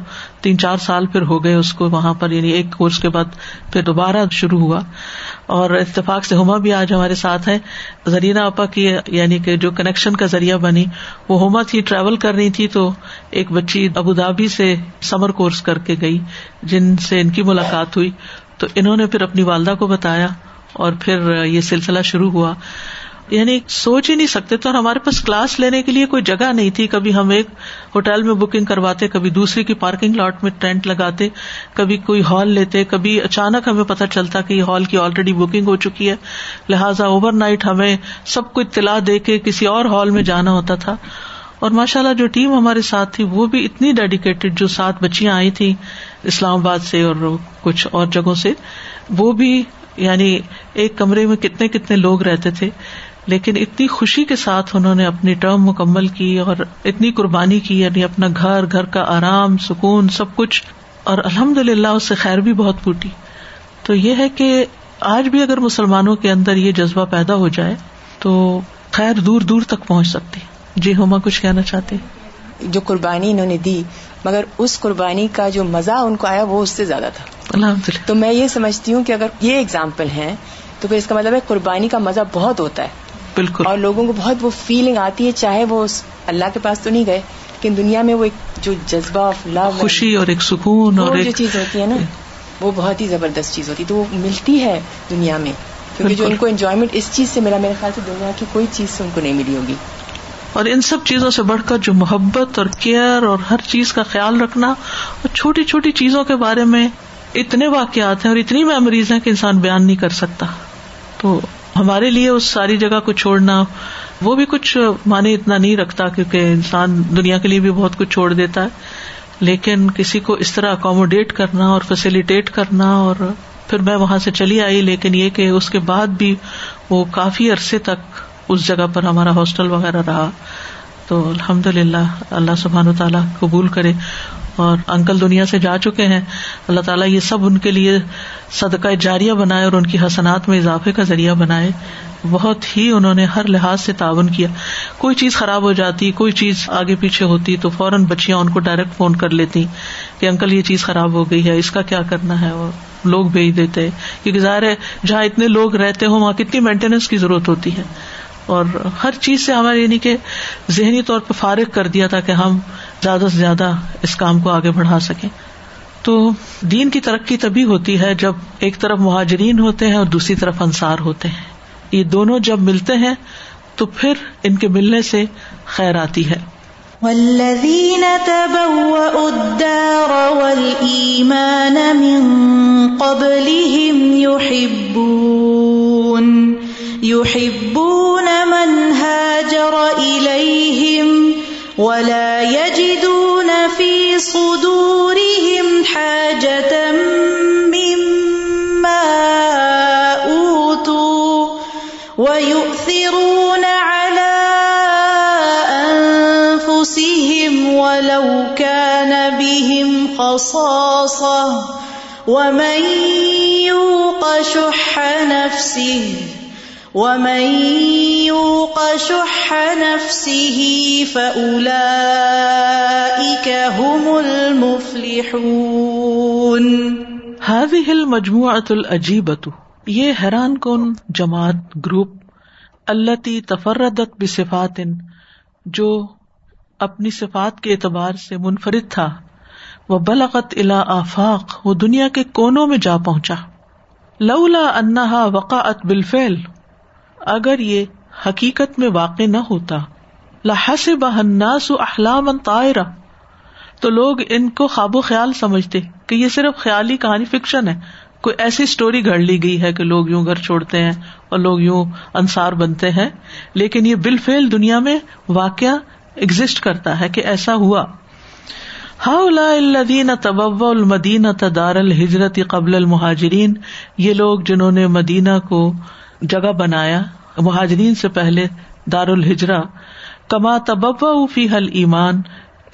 تین چار سال پھر ہو گئے اس کو وہاں پر. یعنی ایک کورس کے بعد پھر دوبارہ شروع ہوا. اور اتفاق سے ہما بھی آج ہمارے ساتھ ہیں، زرینہ آپا کی یعنی کہ جو کنیکشن کا ذریعہ بنی وہ ہما تھی. ٹریول کر رہی تھی تو ایک بچی ابودھابی سے سمر کورس کر کے گئی جن سے ان کی ملاقات ہوئی، تو انہوں نے پھر اپنی والدہ کو بتایا اور پھر یہ سلسلہ شروع ہوا. یعنی سوچ ہی نہیں سکتے تھے، اور ہمارے پاس کلاس لینے کے لیے کوئی جگہ نہیں تھی. کبھی ہم ایک ہوٹل میں بکنگ کرواتے، کبھی دوسری کی پارکنگ لاٹ میں ٹینٹ لگاتے، کبھی کوئی ہال لیتے، کبھی اچانک ہمیں پتہ چلتا کہ یہ ہال کی آلریڈی بکنگ ہو چکی ہے، لہٰذا اوور نائٹ ہمیں سب کو اطلاع دے کے کسی اور ہال میں جانا ہوتا تھا. اور ماشاء اللہ جو ٹیم ہمارے ساتھ تھی وہ بھی اتنی ڈیڈیکیٹڈ، جو سات بچیاں آئی تھیں اسلام آباد سے اور کچھ اور جگہوں سے، وہ بھی یعنی ایک کمرے میں کتنے کتنے لوگ رہتے تھے، لیکن اتنی خوشی کے ساتھ انہوں نے اپنی ٹرم مکمل کی اور اتنی قربانی کی. یعنی اپنا گھر، گھر کا آرام، سکون، سب کچھ. اور الحمدللہ اس سے خیر بھی بہت پھوٹی. تو یہ ہے کہ آج بھی اگر مسلمانوں کے اندر یہ جذبہ پیدا ہو جائے تو خیر دور دور تک پہنچ سکتی. جی ہما کچھ کہنا چاہتے ہیں؟ جو قربانی انہوں نے دی، مگر اس قربانی کا جو مزہ ان کو آیا وہ اس سے زیادہ تھا الحمدللہ. تو میں یہ سمجھتی ہوں کہ اگر یہ اگزامپل ہیں تو پھر اس کا مطلب ہے قربانی کا مزہ بہت ہوتا ہے. بالکل. اور لوگوں کو بہت وہ فیلنگ آتی ہے، چاہے وہ اللہ کے پاس تو نہیں گئے لیکن دنیا میں وہ ایک جو جذبہ آف لو، خوشی اور ایک سکون اور ایک جو چیز ہوتی ہے نا، وہ بہت ہی زبردست چیز ہوتی ہے. تو وہ ملتی ہے دنیا میں، کیونکہ جو ان کو انجوائمنٹ اس چیز سے ملا، میرے خیال سے دنیا کی کوئی چیز سے ان کو نہیں ملی ہوگی. اور ان سب چیزوں سے بڑھ کر جو محبت اور کیئر اور ہر چیز کا خیال رکھنا، اور چھوٹی چھوٹی چیزوں کے بارے میں اتنے واقعات ہیں اور اتنی میموریز ہیں کہ انسان بیان نہیں کر سکتا. تو ہمارے لیے اس ساری جگہ کو چھوڑنا وہ بھی کچھ معنی اتنا نہیں رکھتا، کیونکہ انسان دنیا کے لیے بھی بہت کچھ چھوڑ دیتا ہے. لیکن کسی کو اس طرح اکوموڈیٹ کرنا اور فیسیلیٹیٹ کرنا، اور پھر میں وہاں سے چلی آئی، لیکن یہ کہ اس کے بعد بھی وہ کافی عرصے تک اس جگہ پر ہمارا ہاسٹل وغیرہ رہا. تو الحمدللہ اللہ سبحانہ وتعالیٰ قبول کرے. اور انکل دنیا سے جا چکے ہیں، اللہ تعالیٰ یہ سب ان کے لیے صدقہ جاریہ بنائے اور ان کی حسنات میں اضافے کا ذریعہ بنائے. بہت ہی انہوں نے ہر لحاظ سے تعاون کیا. کوئی چیز خراب ہو جاتی، کوئی چیز آگے پیچھے ہوتی، تو فوراً بچیاں ان کو ڈائریکٹ فون کر لیتی کہ انکل یہ چیز خراب ہو گئی ہے، اس کا کیا کرنا ہے، اور لوگ بھیج دیتے. کیونکہ ظاہر ہے جہاں اتنے لوگ رہتے ہوں وہاں کتنی مینٹیننس کی ضرورت ہوتی ہے. اور ہر چیز سے ہمارے یعنی کہ ذہنی طور پر فارغ کر دیا تھا کہ ہم زیادہ سے زیادہ اس کام کو آگے بڑھا سکیں. تو دین کی ترقی تبھی ہوتی ہے جب ایک طرف مہاجرین ہوتے ہیں اور دوسری طرف انصار ہوتے ہیں. یہ دونوں جب ملتے ہیں تو پھر ان کے ملنے سے خیر آتی ہے. والذین تبوؤوا الدار والایمان من قبلہم یحبون یحبون من هاجر الیہم ولا يجدون في صدورهم حاجة مما أوتوا ويؤثرون على أنفسهم ولو كان بهم خصاصة ومن يوق شح نفسه وَمَن يُوقَ شُحَّ نَفْسِهِ فَأُولَئِكَ هُمُ الْمُفْلِحُونَ. هَذِهِ الْمَجْمُوعَةُ الْعَجِيبَةُ، یہ حیران کن جماعت، گروپ، التی تفردت بصفات، جو اپنی صفات کے اعتبار سے منفرد تھا، وبلغت الى آفاق، وہ دنیا کے کونوں میں جا پہنچا. لولا انہا وقعت بالفعل، اگر یہ حقیقت میں واقع نہ ہوتا، لحسبها الناس احلاما طائرہ، تو لوگ ان کو خواب و خیال سمجھتے کہ یہ صرف خیالی کہانی، فکشن ہے، کوئی ایسی سٹوری گھڑ لی گئی ہے کہ لوگ یوں گھر چھوڑتے ہیں اور لوگ یوں انصار بنتے ہیں. لیکن یہ بالفعل دنیا میں واقعہ ایگزسٹ کرتا ہے کہ ایسا ہوا. ہؤلاء الذین تبوؤا المدینۃ دار الہجرۃ قبل المہاجرین، یہ لوگ جنہوں نے مدینہ کو جگہ بنایا مہاجرین سے پہلے دار الہجرہ، کما تبوؤا فیہا الایمان،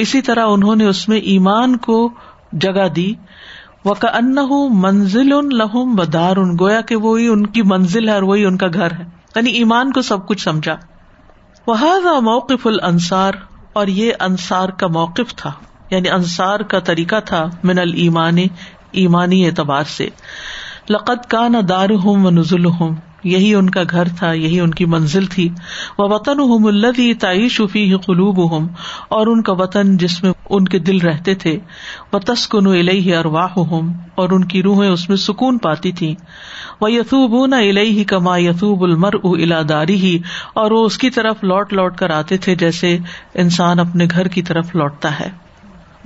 اسی طرح انہوں نے اس میں ایمان کو جگہ دی، وکأنہ منزل لہم ودار، گویا کہ وہی ان کی منزل ہے اور وہی ان کا گھر ہے، یعنی ایمان کو سب کچھ سمجھا۔ وہذا موقف الانصار، اور یہ انصار کا موقف تھا، یعنی انصار کا طریقہ تھا، من الایمان، ایمانی اعتبار سے۔ لقد کان دارہم ونزلہم، یہی ان کا گھر تھا، یہی ان کی منزل تھی۔ ووطنہم الذی تعیش فیہ قلوبہم، اور ان کا وطن جس میں ان کے دل رہتے تھے۔ وتسکن الیہ ارواحہم، اور ان کی روحیں اس میں سکون پاتی تھیں۔ ویتوبون الیہ کما یتوب المرء الی دارہ، اور وہ اس کی طرف لوٹ لوٹ کر آتے تھے جیسے انسان اپنے گھر کی طرف لوٹتا ہے۔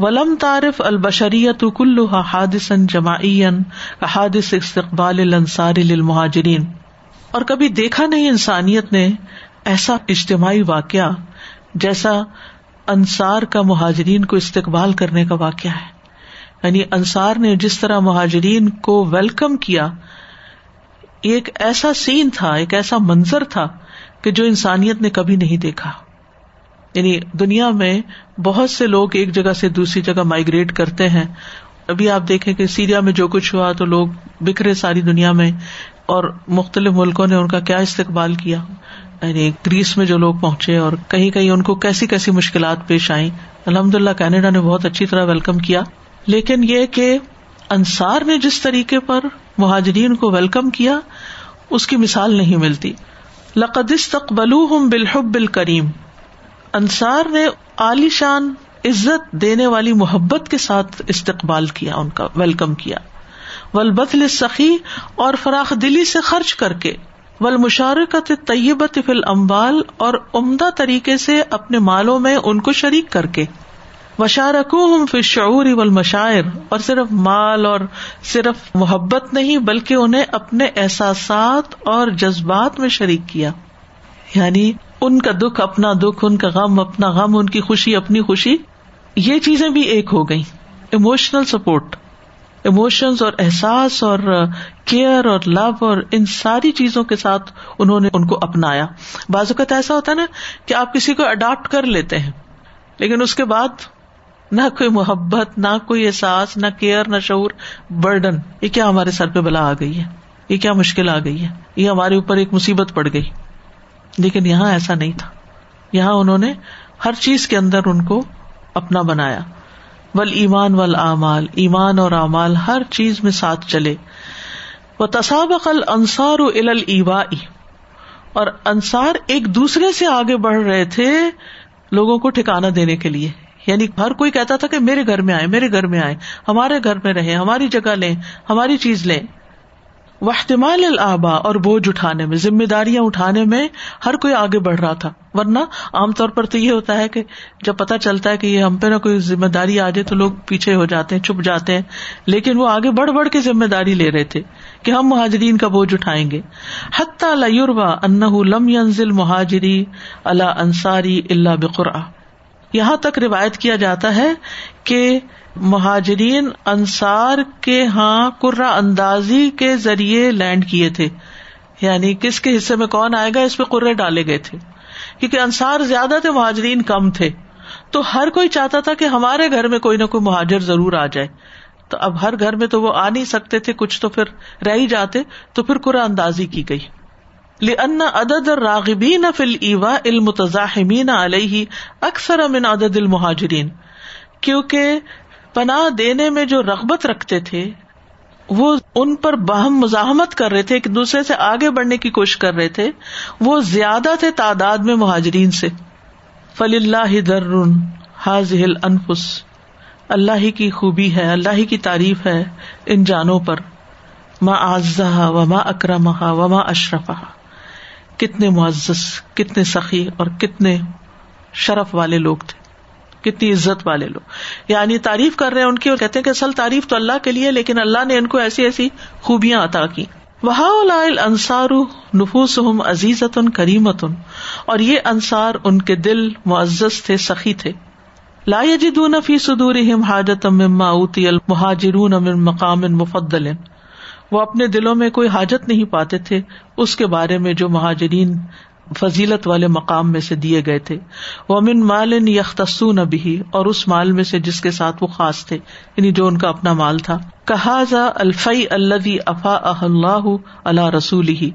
ولم تعرف البشریت کلھا حادثا جماعیا کحادث استقبال الانصار للمہاجرین، اور کبھی دیکھا نہیں انسانیت نے ایسا اجتماعی واقعہ جیسا انصار کا مہاجرین کو استقبال کرنے کا واقعہ ہے، یعنی انصار نے جس طرح مہاجرین کو ویلکم کیا، ایک ایسا سین تھا، ایک ایسا منظر تھا کہ جو انسانیت نے کبھی نہیں دیکھا۔ یعنی دنیا میں بہت سے لوگ ایک جگہ سے دوسری جگہ مائیگریٹ کرتے ہیں، ابھی آپ دیکھیں کہ سیریا میں جو کچھ ہوا تو لوگ بکھرے ساری دنیا میں، اور مختلف ملکوں نے ان کا کیا استقبال کیا، یعنی گریس میں جو لوگ پہنچے اور کہیں کہیں ان کو کیسی کیسی مشکلات پیش آئیں۔ الحمدللہ کینیڈا نے بہت اچھی طرح ویلکم کیا، لیکن یہ کہ انصار نے جس طریقے پر مہاجرین کو ویلکم کیا اس کی مثال نہیں ملتی۔ لقد استقبلوہم بالحب الکریم، انصار نے عالی شان عزت دینے والی محبت کے ساتھ استقبال کیا، ان کا ویلکم کیا۔ والبذل السخی، اور فراخ دلی سے خرچ کر کے۔ والمشارکت الطیبۃ فی الاموال، اور عمدہ طریقے سے اپنے مالوں میں ان کو شریک کر کے۔ وشارکوہم فی الشعور والمشاعر، اور صرف مال اور صرف محبت نہیں بلکہ انہیں اپنے احساسات اور جذبات میں شریک کیا، یعنی ان کا دکھ اپنا دکھ، ان کا غم اپنا غم، ان کی خوشی اپنی خوشی، یہ چیزیں بھی ایک ہو گئیں۔ ایموشنل سپورٹ، ایموشنز اور احساس اور کیئر اور لو، اور ان ساری چیزوں کے ساتھ انہوں نے ان کو اپنایا۔ بعض اوقات ایسا ہوتا ہے نا کہ آپ کسی کو اڈاپٹ کر لیتے ہیں، لیکن اس کے بعد نہ کوئی محبت، نہ کوئی احساس، نہ کیئر، نہ شعور، برڈن، یہ کیا ہمارے سر پہ بلا آ گئی ہے، یہ کیا مشکل آ گئی ہے، یہ ہمارے اوپر ایک مصیبت پڑ گئی۔ لیکن یہاں ایسا نہیں تھا، یہاں انہوں نے ہر چیز کے اندر ان کو اپنا بنایا۔ والایمان والاعمال، ایمان اور اعمال ہر چیز میں ساتھ چلے۔ وتسابق الانصار الى الایواء، اور انصار ایک دوسرے سے آگے بڑھ رہے تھے لوگوں کو ٹھکانہ دینے کے لیے، یعنی ہر کوئی کہتا تھا کہ میرے گھر میں آئے، میرے گھر میں آئے، ہمارے گھر میں رہیں، ہماری جگہ لیں، ہماری چیز لیں۔ واحتمال الآباء، اور بوجھ اٹھانے میں، ذمہ داریاں اٹھانے میں ہر کوئی آگے بڑھ رہا تھا، ورنہ عام طور پر تو یہ ہوتا ہے کہ جب پتہ چلتا ہے کہ یہ ہم پہ نہ کوئی ذمہ داری آ جائے تو لوگ پیچھے ہو جاتے ہیں، چھپ جاتے ہیں، لیکن وہ آگے بڑھ بڑھ کے ذمہ داری لے رہے تھے کہ ہم مہاجرین کا بوجھ اٹھائیں گے۔ حتی لا یروی انہ لم ینزل مہاجری علی انصاری الا بقرعہ، یہاں تک روایت کیا جاتا ہے کہ مہاجرین انصار کے ہاں قرہ اندازی کے ذریعے لینڈ کیے تھے، یعنی کس کے حصے میں کون آئے گا اس پہ قرے ڈالے گئے تھے، کیونکہ انصار زیادہ تھے، مہاجرین کم تھے، تو ہر کوئی چاہتا تھا کہ ہمارے گھر میں کوئی نہ کوئی مہاجر ضرور آ جائے۔ تو اب ہر گھر میں تو وہ آ نہیں سکتے تھے، کچھ تو پھر رہ ہی جاتے، تو پھر قرہ اندازی کی گئی۔ لأن عدد الراغبین فی الایواء المتزاحمین علیہ اکثر من عدد المہاجرین، کیونکہ پناہ دینے میں جو رغبت رکھتے تھے وہ ان پر باہم مزاحمت کر رہے تھے، ایک دوسرے سے آگے بڑھنے کی کوشش کر رہے تھے، وہ زیادہ تھے تعداد میں مہاجرین سے۔ فللہ در ہذہ الانفس، اللہ ہی کی خوبی ہے، اللہ ہی کی تعریف ہے ان جانوں پر۔ ما اعزھا وما اکرمھا وما اشرفھا، کتنے معزز، کتنے سخی اور کتنے شرف والے لوگ تھے، کتنی عزت والے لوگ، یعنی تعریف کر رہے ہیں ان کی اور کہتے ہیں کہ اصل تعریف تو اللہ کے لیے، لیکن اللہ نے ان کو ایسی ایسی خوبیاں عطا کی۔ وَهَؤُلَاءِ الْأَنصَارُ نُفُوسُهُمْ عَزِیزَةٌ كَرِیمَةٌ، اور یہ انصار ان کے دل معزز تھے، سخی تھے، لا یجدون فی صدورہم حاجۃ مما اوتی المہاجرون من مقام مفضل، وہ اپنے دلوں میں کوئی حاجت نہیں پاتے تھے اس کے بارے میں جو مہاجرین فضیلت والے مقام میں سے دیے گئے تھے، ومن مال یختصون به، اور اس مال میں سے جس کے ساتھ وہ خاص تھے یعنی جو ان کا اپنا مال تھا، کہذا الفیء الذی افاء اللہ علی رسولہ،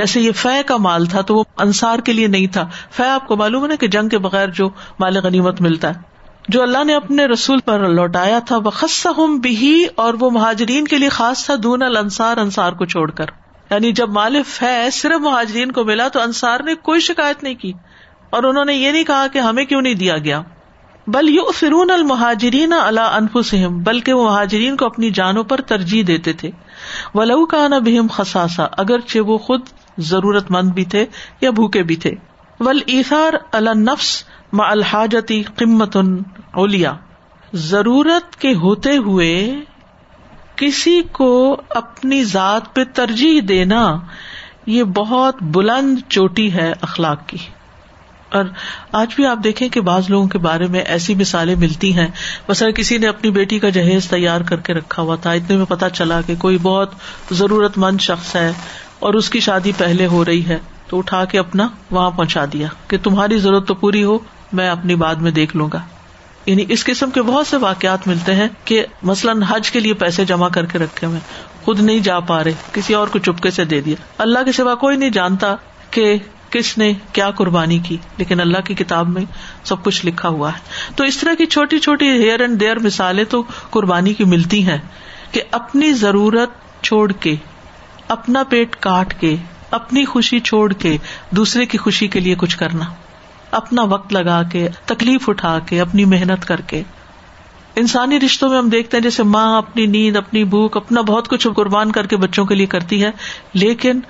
جیسے یہ فے کا مال تھا تو وہ انصار کے لیے نہیں تھا، فے آپ کو معلوم ہے نا کہ جنگ کے بغیر جو مال غنیمت ملتا ہے جو اللہ نے اپنے رسول پر لوٹایا تھا، وخصہم به، اور وہ مہاجرین کے لیے خاص تھا، دون الانصار، انصار کو چھوڑ کر، یعنی جب مال فے صرف مہاجرین کو ملا تو انصار نے کوئی شکایت نہیں کی اور انہوں نے یہ نہیں کہا کہ ہمیں کیوں نہیں دیا گیا، بل یؤثرون المہاجرین علی انفسہم، بلکہ وہ مہاجرین کو اپنی جانوں پر ترجیح دیتے تھے، ولو کان بہم خصاصہ، اگرچہ وہ خود ضرورت مند بھی تھے یا بھوکے بھی تھے، والایثار علی النفس مع الحاجۃ قمۃ علیا، ضرورت کے ہوتے ہوئے کسی کو اپنی ذات پہ ترجیح دینا یہ بہت بلند چوٹی ہے اخلاق کی. اور آج بھی آپ دیکھیں کہ بعض لوگوں کے بارے میں ایسی مثالیں ملتی ہیں، مثلا کسی نے اپنی بیٹی کا جہیز تیار کر کے رکھا ہوا تھا، اتنے میں پتا چلا کہ کوئی بہت ضرورت مند شخص ہے اور اس کی شادی پہلے ہو رہی ہے تو اٹھا کے اپنا وہاں پہنچا دیا کہ تمہاری ضرورت تو پوری ہو، میں اپنی بعد میں دیکھ لوں گا. یعنی اس قسم کے بہت سے واقعات ملتے ہیں کہ مثلاً حج کے لیے پیسے جمع کر کے رکھے ہوئے، خود نہیں جا پا رہے، کسی اور کو چپکے سے دے دیا. اللہ کے سوا کوئی نہیں جانتا کہ کس نے کیا قربانی کی، لیکن اللہ کی کتاب میں سب کچھ لکھا ہوا ہے. تو اس طرح کی چھوٹی چھوٹی ہیئر اینڈ دیئر مثالیں تو قربانی کی ملتی ہیں کہ اپنی ضرورت چھوڑ کے، اپنا پیٹ کاٹ کے، اپنی خوشی چھوڑ کے دوسرے کی خوشی کے لیے کچھ کرنا، اپنا وقت لگا کے، تکلیف اٹھا کے، اپنی محنت کر کے. انسانی رشتوں میں ہم دیکھتے ہیں جیسے ماں اپنی نیند، اپنی بھوک، اپنا بہت کچھ قربان کر کے بچوں کے لیے کرتی ہے، لیکن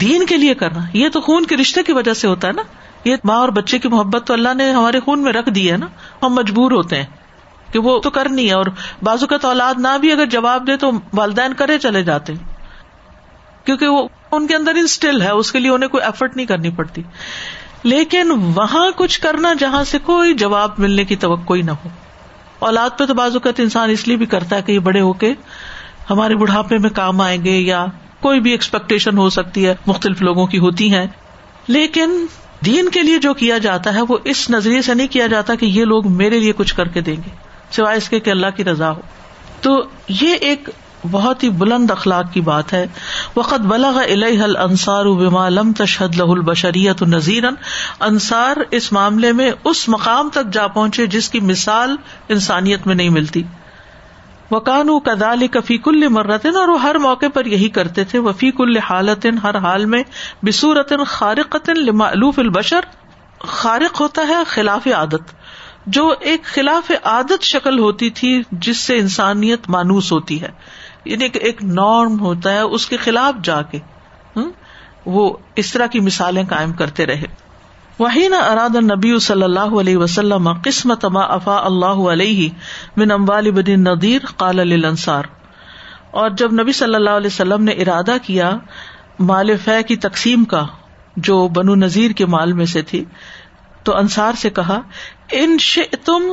دین کے لیے کرنا یہ تو خون کے رشتے کی وجہ سے ہوتا ہے نا. یہ ماں اور بچے کی محبت تو اللہ نے ہمارے خون میں رکھ دی ہے نا، ہم مجبور ہوتے ہیں کہ وہ تو کرنی ہے. اور بعض اوقات اولاد نہ بھی اگر جواب دے تو والدین کرے چلے جاتے ہیں کیونکہ وہ ان کے اندر انسٹل ہے، اس کے لیے انہیں کوئی ایفرٹ نہیں کرنی پڑتی. لیکن وہاں کچھ کرنا جہاں سے کوئی جواب ملنے کی توقع ہی نہ ہو. اولاد پہ تو بعض اوقات انسان اس لیے بھی کرتا ہے کہ یہ بڑے ہو کے ہمارے بڑھاپے میں کام آئیں گے، یا کوئی بھی ایکسپیکٹیشن ہو سکتی ہے، مختلف لوگوں کی ہوتی ہیں. لیکن دین کے لیے جو کیا جاتا ہے وہ اس نظریے سے نہیں کیا جاتا کہ یہ لوگ میرے لیے کچھ کر کے دیں گے، سوائے اس کے کہ اللہ کی رضا ہو. تو یہ ایک بہت ہی بلند اخلاق کی بات ہے. وقد بلغ الیہ الانصار بما لم تشهد له البشریۃ نذیرا، انصار اس معاملے میں اس مقام تک جا پہنچے جس کی مثال انسانیت میں نہیں ملتی. وکانوا کذالک فی کل مرۃ، اور ہر موقع پر یہی کرتے تھے. وفی کل حالۃ، ہر حال میں، بصورۃ خارقۃ لمألوف البشر، خارق ہوتا ہے خلاف عادت، جو ایک خلاف عادت شکل ہوتی تھی جس سے انسانیت مانوس ہوتی ہے، یعنی ایک نارم ہوتا ہے اس کے خلاف جا کے وہ اس طرح کی مثالیں قائم کرتے رہے. وحین اراد النبی صلی اللہ علیہ وسلم قسمۃ ما افاء اللہ علیہ من اموال بنی النضیر قال للانصار، اور جب نبی صلی اللہ علیہ وسلم نے ارادہ کیا مال فے کی تقسیم کا جو بنو نذیر کے مال میں سے تھی، تو انصار سے کہا ان شئتم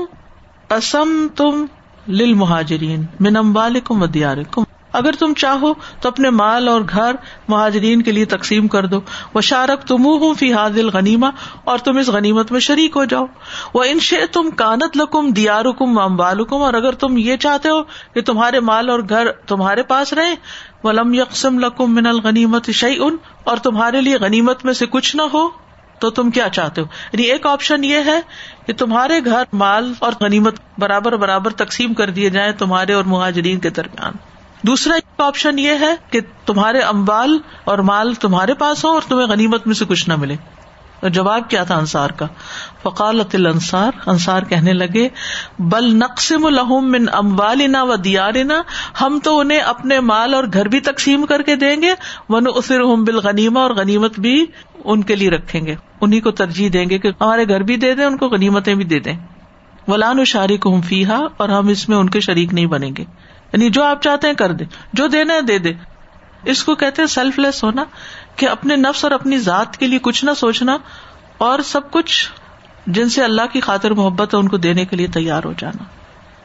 قسمتم للمہاجرین من اموالکم و دیارکم، اگر تم چاہو تو اپنے مال اور گھر مہاجرین کے لیے تقسیم کر دو. وشارکتموہم فی ہذه الغنیمہ، اور تم اس غنیمت میں شریک ہو جاؤ. وان شئتم کانت لکم دیارکم و اموالکم، اور اگر تم یہ چاہتے ہو کہ تمہارے مال اور گھر تمہارے پاس رہیں. ولم یقسم لکم من الغنیمۃ شیء، اور تمہارے لیے غنیمت میں سے کچھ نہ ہو. تو تم کیا چاہتے ہو؟ یعنی ایک آپشن یہ ہے کہ تمہارے گھر مال اور غنیمت برابر برابر تقسیم کر دیے جائیں تمہارے اور مہاجرین کے درمیان. دوسرا آپشن یہ ہے کہ تمہارے اموال اور مال تمہارے پاس ہو اور تمہیں غنیمت میں سے کچھ نہ ملے. اور جواب کیا تھا انصار کا؟ فقالت الانصار، انصار کہنے لگے بل نقسم لہم من اموالنا و دیارنا، ہم تو انہیں اپنے مال اور گھر بھی تقسیم کر کے دیں گے. ونؤثرہم بالغنیمہ، اور غنیمت بھی ان کے لیے رکھیں گے، انہیں کو ترجیح دیں گے کہ ہمارے گھر بھی دے دیں، ان کو غنیمتیں بھی دے دیں. ولا نشارکہم فیہا، اور ہم اس میں ان کے شریک نہیں بنیں گے، یعنی جو آپ چاہتے ہیں کر دیں، جو دینا ہے دے دیں. اس کو کہتے ہیں سیلف لیس ہونا، کہ اپنے نفس اور اپنی ذات کے لیے کچھ نہ سوچنا اور سب کچھ جن سے اللہ کی خاطر محبت ہے ان کو دینے کے لیے تیار ہو جانا.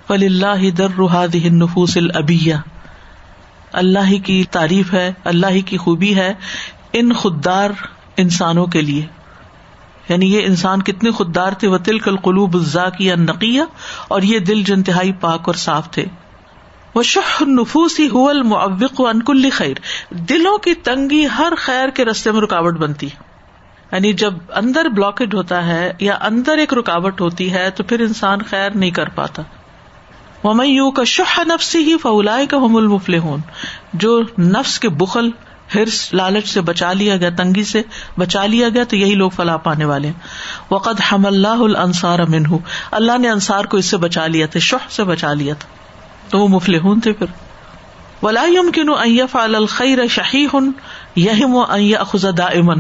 فَلِلَّهِ دَرُّ هَذِهِ النُّفُوسِ الْأَبِيَّةِ, اللہ ہی کی تعریف ہے, اللہ ہی کی خوبی ہے ان خوددار انسانوں کے لیے. یعنی یہ انسان کتنے خوددار تھے. وَتِلْكَ الْقُلُوبُ الزَّاكِيَةُ النَّقِيَّةُ, اور یہ دل جو انتہائی پاک اور صاف تھے. وَشُحُّ النُّفُوسِ هُوَ الْمُعَوِّقُ عَنْ كُلِّ خَيْرٍ, دلوں کی تنگی ہر خیر کے رستے میں رکاوٹ بنتی ہے. یعنی جب اندر بلاکڈ ہوتا ہے یا اندر ایک رکاوٹ ہوتی ہے تو پھر انسان خیر نہیں کر پاتا. وَمَنْ يُوقَ شُحَّ نَفْسِهِ فَأُولَٰئِكَ هُمُ الْمُفْلِحُونَ, جو نفس کے بخل, حرص, لالچ سے بچا لیا گیا, تنگی سے بچا لیا گیا تو یہی لوگ فلاح پانے والے ہیں. وَقَدْ حَمَلَ اللَّهُ الْأَنصَارَ مِنْهُ, اللہ نے انصار کو اس سے بچا لیا تھا, شح سے بچا لیا تھا, تو وہ مفلحون تھے. پھر وَلَا يُمْكِنُ أَنْ يَفْعَلَ الْخَيْرَ شَحِيحٌ يَهِمُ أَنْ يَأْخُذَ دَائِمًا,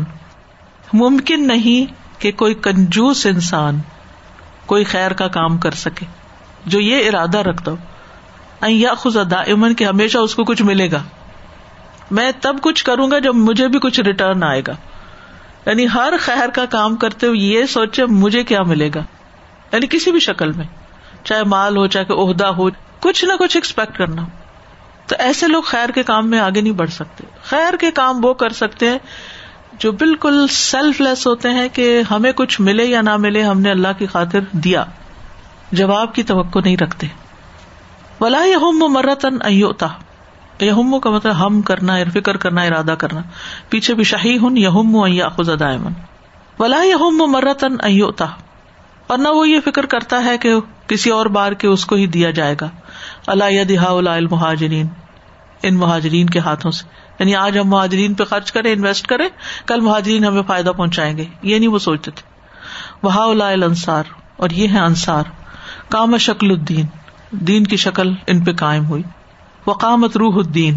ممکن نہیں کہ کوئی کنجوس انسان کوئی خیر کا کام کر سکے جو یہ ارادہ رکھتا ہو ان یاخذ دائما, کہ ہمیشہ اس کو کچھ ملے گا. میں تب کچھ کروں گا جب مجھے بھی کچھ ریٹرن آئے گا. یعنی ہر خیر کا کام کرتے ہوئے یہ سوچے مجھے کیا ملے گا, یعنی کسی بھی شکل میں, چاہے مال ہو چاہے عہدہ ہو, کچھ نہ کچھ ایکسپیکٹ کرنا. تو ایسے لوگ خیر کے کام میں آگے نہیں بڑھ سکتے. خیر کے کام وہ کر سکتے ہیں جو بالکل سیلف لیس ہوتے ہیں کہ ہمیں کچھ ملے یا نہ ملے ہم نے اللہ کی خاطر دیا, جواب کی توقع نہیں رکھتے. ولا یہم مرتن ایوتا, یہم کا مطلب ہم کرنا, فکر کرنا, ارادہ کرنا. پیچھے بھی شہیہن یہم ان یاخذ دائمن. ولا یہم مرتن ایوتا, اور نہ وہ یہ فکر کرتا ہے کہ کسی اور بار کے اس کو ہی دیا جائے گا. الا یدی ہؤلاء المہاجرین, ان مہاجرین کے ہاتھوں سے. یعنی آج ہم مہاجرین پہ خرچ کریں, انویسٹ کریں, کل مہاجرین ہمیں فائدہ پہنچائیں گے, یہ نہیں وہ سوچتے تھے. وَهَؤُلَاءِ الْأَنصَارُ, اور یہ ہیں انصار. قَامَ شَكْلُ الدین, دین کی شکل ان پہ قائم ہوئی. وَقَامَتْ روح الدین,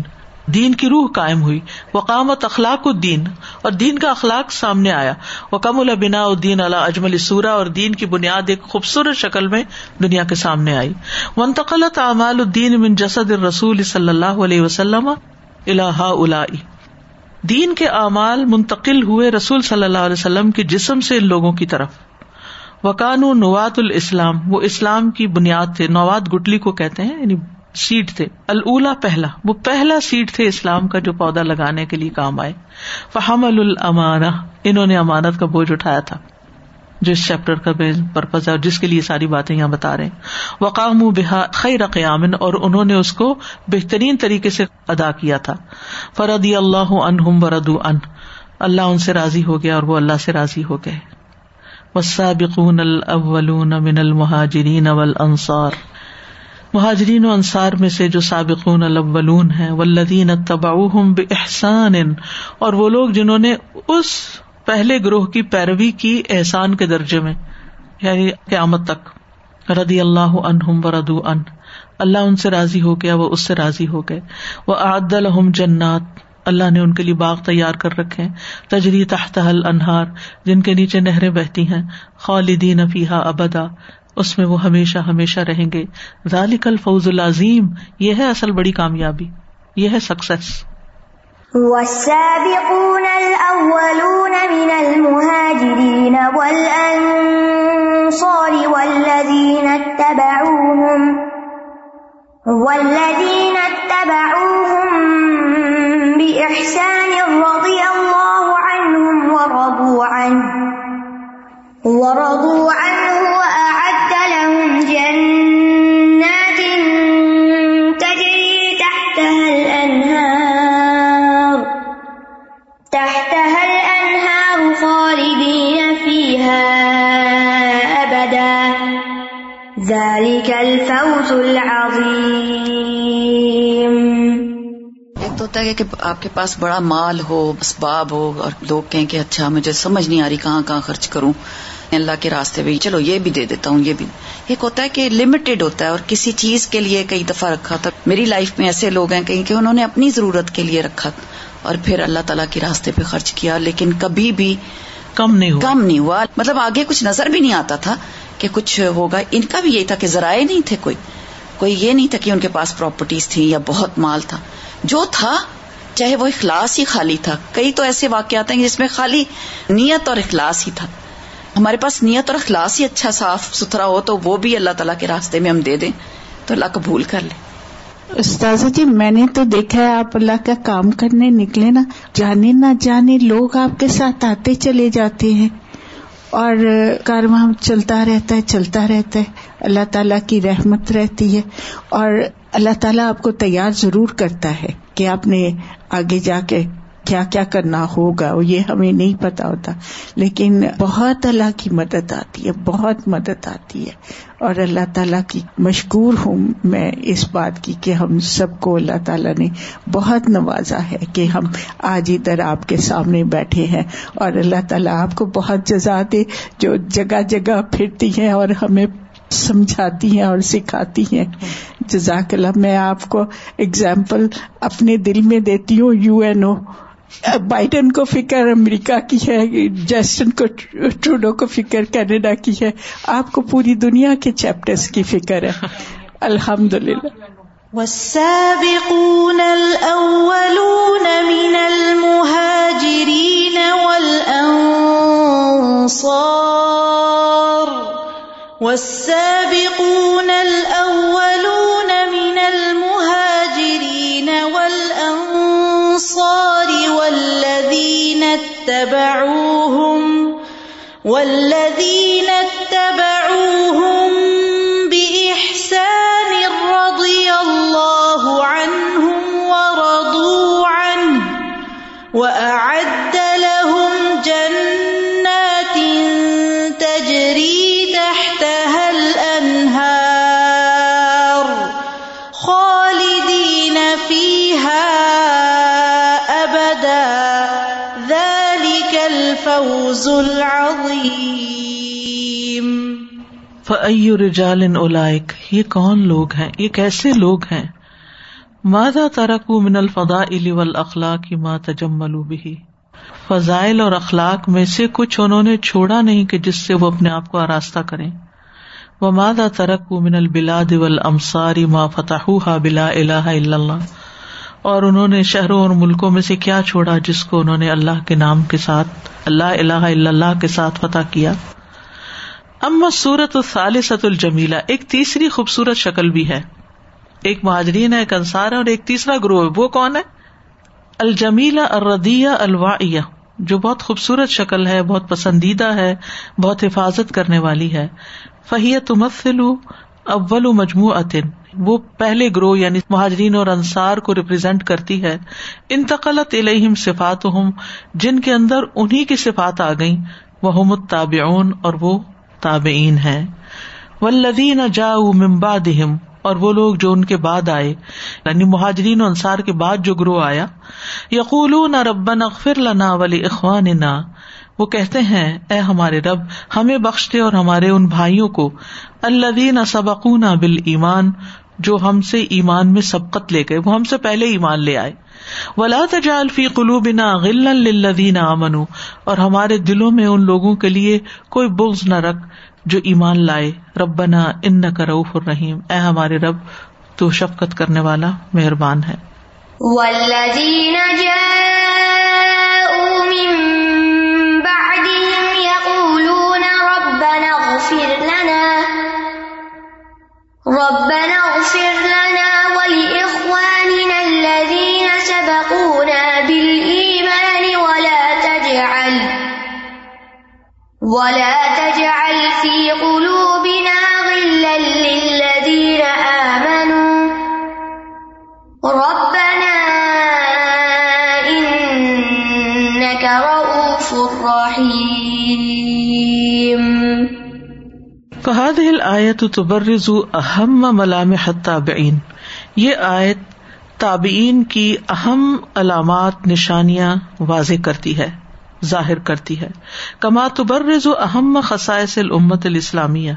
دین کی روح قائم ہوئی. وَقَامَتْ اخلاق الدین, اور دین کا اخلاق سامنے آیا. وَقَمُلَ بِنَاءُ الدین عَلَى أَجْمَلِ صُورَۃٍ, اور دین کی بنیاد ایک خوبصورت شکل میں دنیا کے سامنے آئی. وَانْتَقَلَتْ أَعْمَالُ الدین من جسد الرسول صلی اللہ علیہ وسلم الہا اولائی, دین کے اعمال منتقل ہوئے رسول صلی اللہ علیہ وسلم کے جسم سے لوگوں کی طرف. وکانو نوات الاسلام, وہ اسلام کی بنیاد تھے. نوات گٹلی کو کہتے ہیں, یعنی سیڈ تھے. الاولا, پہلا, وہ پہلا سیڈ تھے اسلام کا جو پودا لگانے کے لیے کام آئے. فحمل الامانہ, انہوں نے امانت کا بوجھ اٹھایا تھا, جو اس چیپٹر کا مین پرپز ہے اور جس کے لیے ساری باتیں یہاں بتا رہے ہیں. وقاموا بها خیر قیام, اور انہوں نے اس کو بہترین طریقے سے ادا کیا تھا. فرضی اللہ عنہم ورضوا عنہ, اللہ ان سے راضی ہو گیا اور وہ اللہ سے راضی ہو گئے. والسابقون الاولون من المہاجرین والانصار, مہاجرین و انصار میں سے جو سابقون الاولون ہیں. والذین اتبعوہم باحسان, اور وہ لوگ جنہوں نے اس پہلے گروہ کی پیروی کی احسان کے درجے میں, یعنی قیامت تک. رضی اللہ عنہم ورضوا عنہ, اللہ ان سے راضی ہو گیا وہ اس سے راضی ہو گئے. وأعد لهم جنات, اللہ نے ان کے لیے باغ تیار کر رکھے تجری تحتها الانہار, جن کے نیچے نہریں بہتی ہیں. خالدین فیہا ابدا, اس میں وہ ہمیشہ ہمیشہ رہیں گے. ذالک الفوز العظیم, یہ ہے اصل بڑی کامیابی, یہ ہے سکسیس. والسابقون الأولون من المهاجرين والأنصار والذين اتبعوهم والذين اتبعوهم بإحسان رضي الله عنهم ورضوا عنه ورضوا عنه وأعد لهم جنات تجري تحتها الأنهار تحتها الأنهار خالدين فيها أبدا ذلك الفوز العظيم. ایک تو ہوتا ہے کہ آپ کے پاس بڑا مال ہو, اسباب ہو, اور لوگ کہیں کہ اچھا مجھے سمجھ نہیں آ رہی کہاں کہاں خرچ کروں, اللہ کے راستے میں چلو یہ بھی دے دیتا ہوں, یہ بھی. ایک ہوتا ہے کہ لمیٹڈ ہوتا ہے اور کسی چیز کے لیے کئی دفعہ رکھا تھا. میری لائف میں ایسے لوگ ہیں کہیں کہ انہوں نے اپنی ضرورت کے لیے رکھا اور پھر اللہ تعالیٰ کے راستے پہ خرچ کیا, لیکن کبھی بھی کم نہیں ہوا, کم نہیں ہوا مطلب آگے کچھ نظر بھی نہیں آتا تھا کہ کچھ ہوگا. ان کا بھی یہی تھا کہ ذرائع نہیں تھے, کوئی کوئی یہ نہیں تھا کہ ان کے پاس پراپرٹیز تھیں یا بہت مال تھا. جو تھا چاہے وہ اخلاص ہی خالی تھا. کئی تو ایسے واقعات ہیں جس میں خالی نیت اور اخلاص ہی تھا, ہمارے پاس نیت اور اخلاص ہی اچھا صاف ستھرا ہو تو وہ بھی اللہ تعالیٰ کے راستے میں ہم دے دیں تو اللہ قبول کر لیں. استاذہ جی میں نے تو دیکھا ہے آپ اللہ کا کام کرنے نکلے نا, جانے نہ جانے لوگ آپ کے ساتھ آتے چلے جاتے ہیں اور کارواں چلتا رہتا ہے چلتا رہتا ہے. اللہ تعالیٰ کی رحمت رہتی ہے اور اللہ تعالیٰ آپ کو تیار ضرور کرتا ہے کہ آپ نے آگے جا کے کیا کیا کرنا ہوگا, یہ ہمیں نہیں پتا ہوتا, لیکن بہت اللہ کی مدد آتی ہے, بہت مدد آتی ہے. اور اللہ تعالیٰ کی مشکور ہوں میں اس بات کی کہ ہم سب کو اللہ تعالیٰ نے بہت نوازا ہے کہ ہم آج ادھر آپ کے سامنے بیٹھے ہیں, اور اللہ تعالیٰ آپ کو بہت جزا دے جو جگہ جگہ پھرتی ہیں اور ہمیں سمجھاتی ہیں اور سکھاتی ہیں. جزاک اللہ. میں آپ کو اگزامپل اپنے دل میں دیتی ہوں, یو این او بائیڈن کو فکر امریکہ کی ہے, جسٹن کو ٹروڈو کو فکر کینیڈا کی ہے, آپ کو پوری دنیا کے چیپٹرز کی فکر ہے. الحمدللہ. والسابقون الاولون من المہاجرین والانصار والسابقون الاولون من المہاجرین والانصار اتبعوهم والذين اتبعوهم بإحسان رضي الله عنهم ورضوا عنه وأعد لهم جنات تجري تحتها الأنهار خالدين فيها أبدا الفوز العظیم. فأی رجال اولئک, یہ کون لوگ ہیں, یہ کیسے لوگ ہیں. ماذا ترکوا من الفضائل والاخلاق ما تجملوا به, فضائل اور اخلاق میں سے کچھ انہوں نے چھوڑا نہیں کہ جس سے وہ اپنے آپ کو آراستہ کریں. وماذا ترکوا من البلاد والامصار ما فتحوها بلا الہ الا اللہ, اور انہوں نے شہروں اور ملکوں میں سے کیا چھوڑا جس کو انہوں نے اللہ کے نام کے ساتھ اللہ الہ الا اللہ کے ساتھ فتح کیا. اما سورۃ الثالثۃ الجمیلہ, ایک تیسری خوبصورت شکل بھی ہے. ایک مہاجرین ہے, ایک انصار ہے, اور ایک تیسرا گروہ ہے. وہ کون ہے؟ الجمیلہ الردیہ الواعیہ, جو بہت خوبصورت شکل ہے, بہت پسندیدہ ہے, بہت حفاظت کرنے والی ہے. فہی تمثل اول مجموعۃ, وہ پہلے گروہ یعنی مہاجرین اور انصار کو ریپرزینٹ کرتی ہے. انتقلت الیہم صفاتہم, جن کے اندر انہی کی صفات آ گئیں. وہم التابعون, اور وہ تابعین ہیں. والذین جاؤوا من بعدہم, اور وہ لوگ جو ان کے بعد آئے یعنی مہاجرین اور انصار کے بعد جو گروہ آیا. یقولون ربنا اغفر لنا ولاخواننا, وہ کہتے ہیں اے ہمارے رب ہمیں بخش دے اور ہمارے ان بھائیوں کو, الذین سبقونا بالایمان, جو ہم سے ایمان میں سبقت لے گئے, وہ ہم سے پہلے ایمان لے آئے. ولا تجعل فی قلوبنا غلا للذین آمنوا, اور ہمارے دلوں میں ان لوگوں کے لیے کوئی بغض نہ رکھ جو ایمان لائے. ربنا انک رؤوف رحیم, اے ہمارے رب تو شفقت کرنے والا مہربان ہے. والذین جاءوا من ربنا اغفر لنا ولإخواننا الذين سبقونا بالإيمان ولا تجعل ولا تجعل في قلوبنا غلا للذين آمنوا ربنا إنك رؤوف رحيم. فهذه الآية تبرز أهم ملامح التابعين, یہ آیت تابعین کی اہم علامات نشانیاں واضح کرتی ہے, ظاہر کرتی ہے. كما تبرز أهم خصائص الأمة الإسلامية,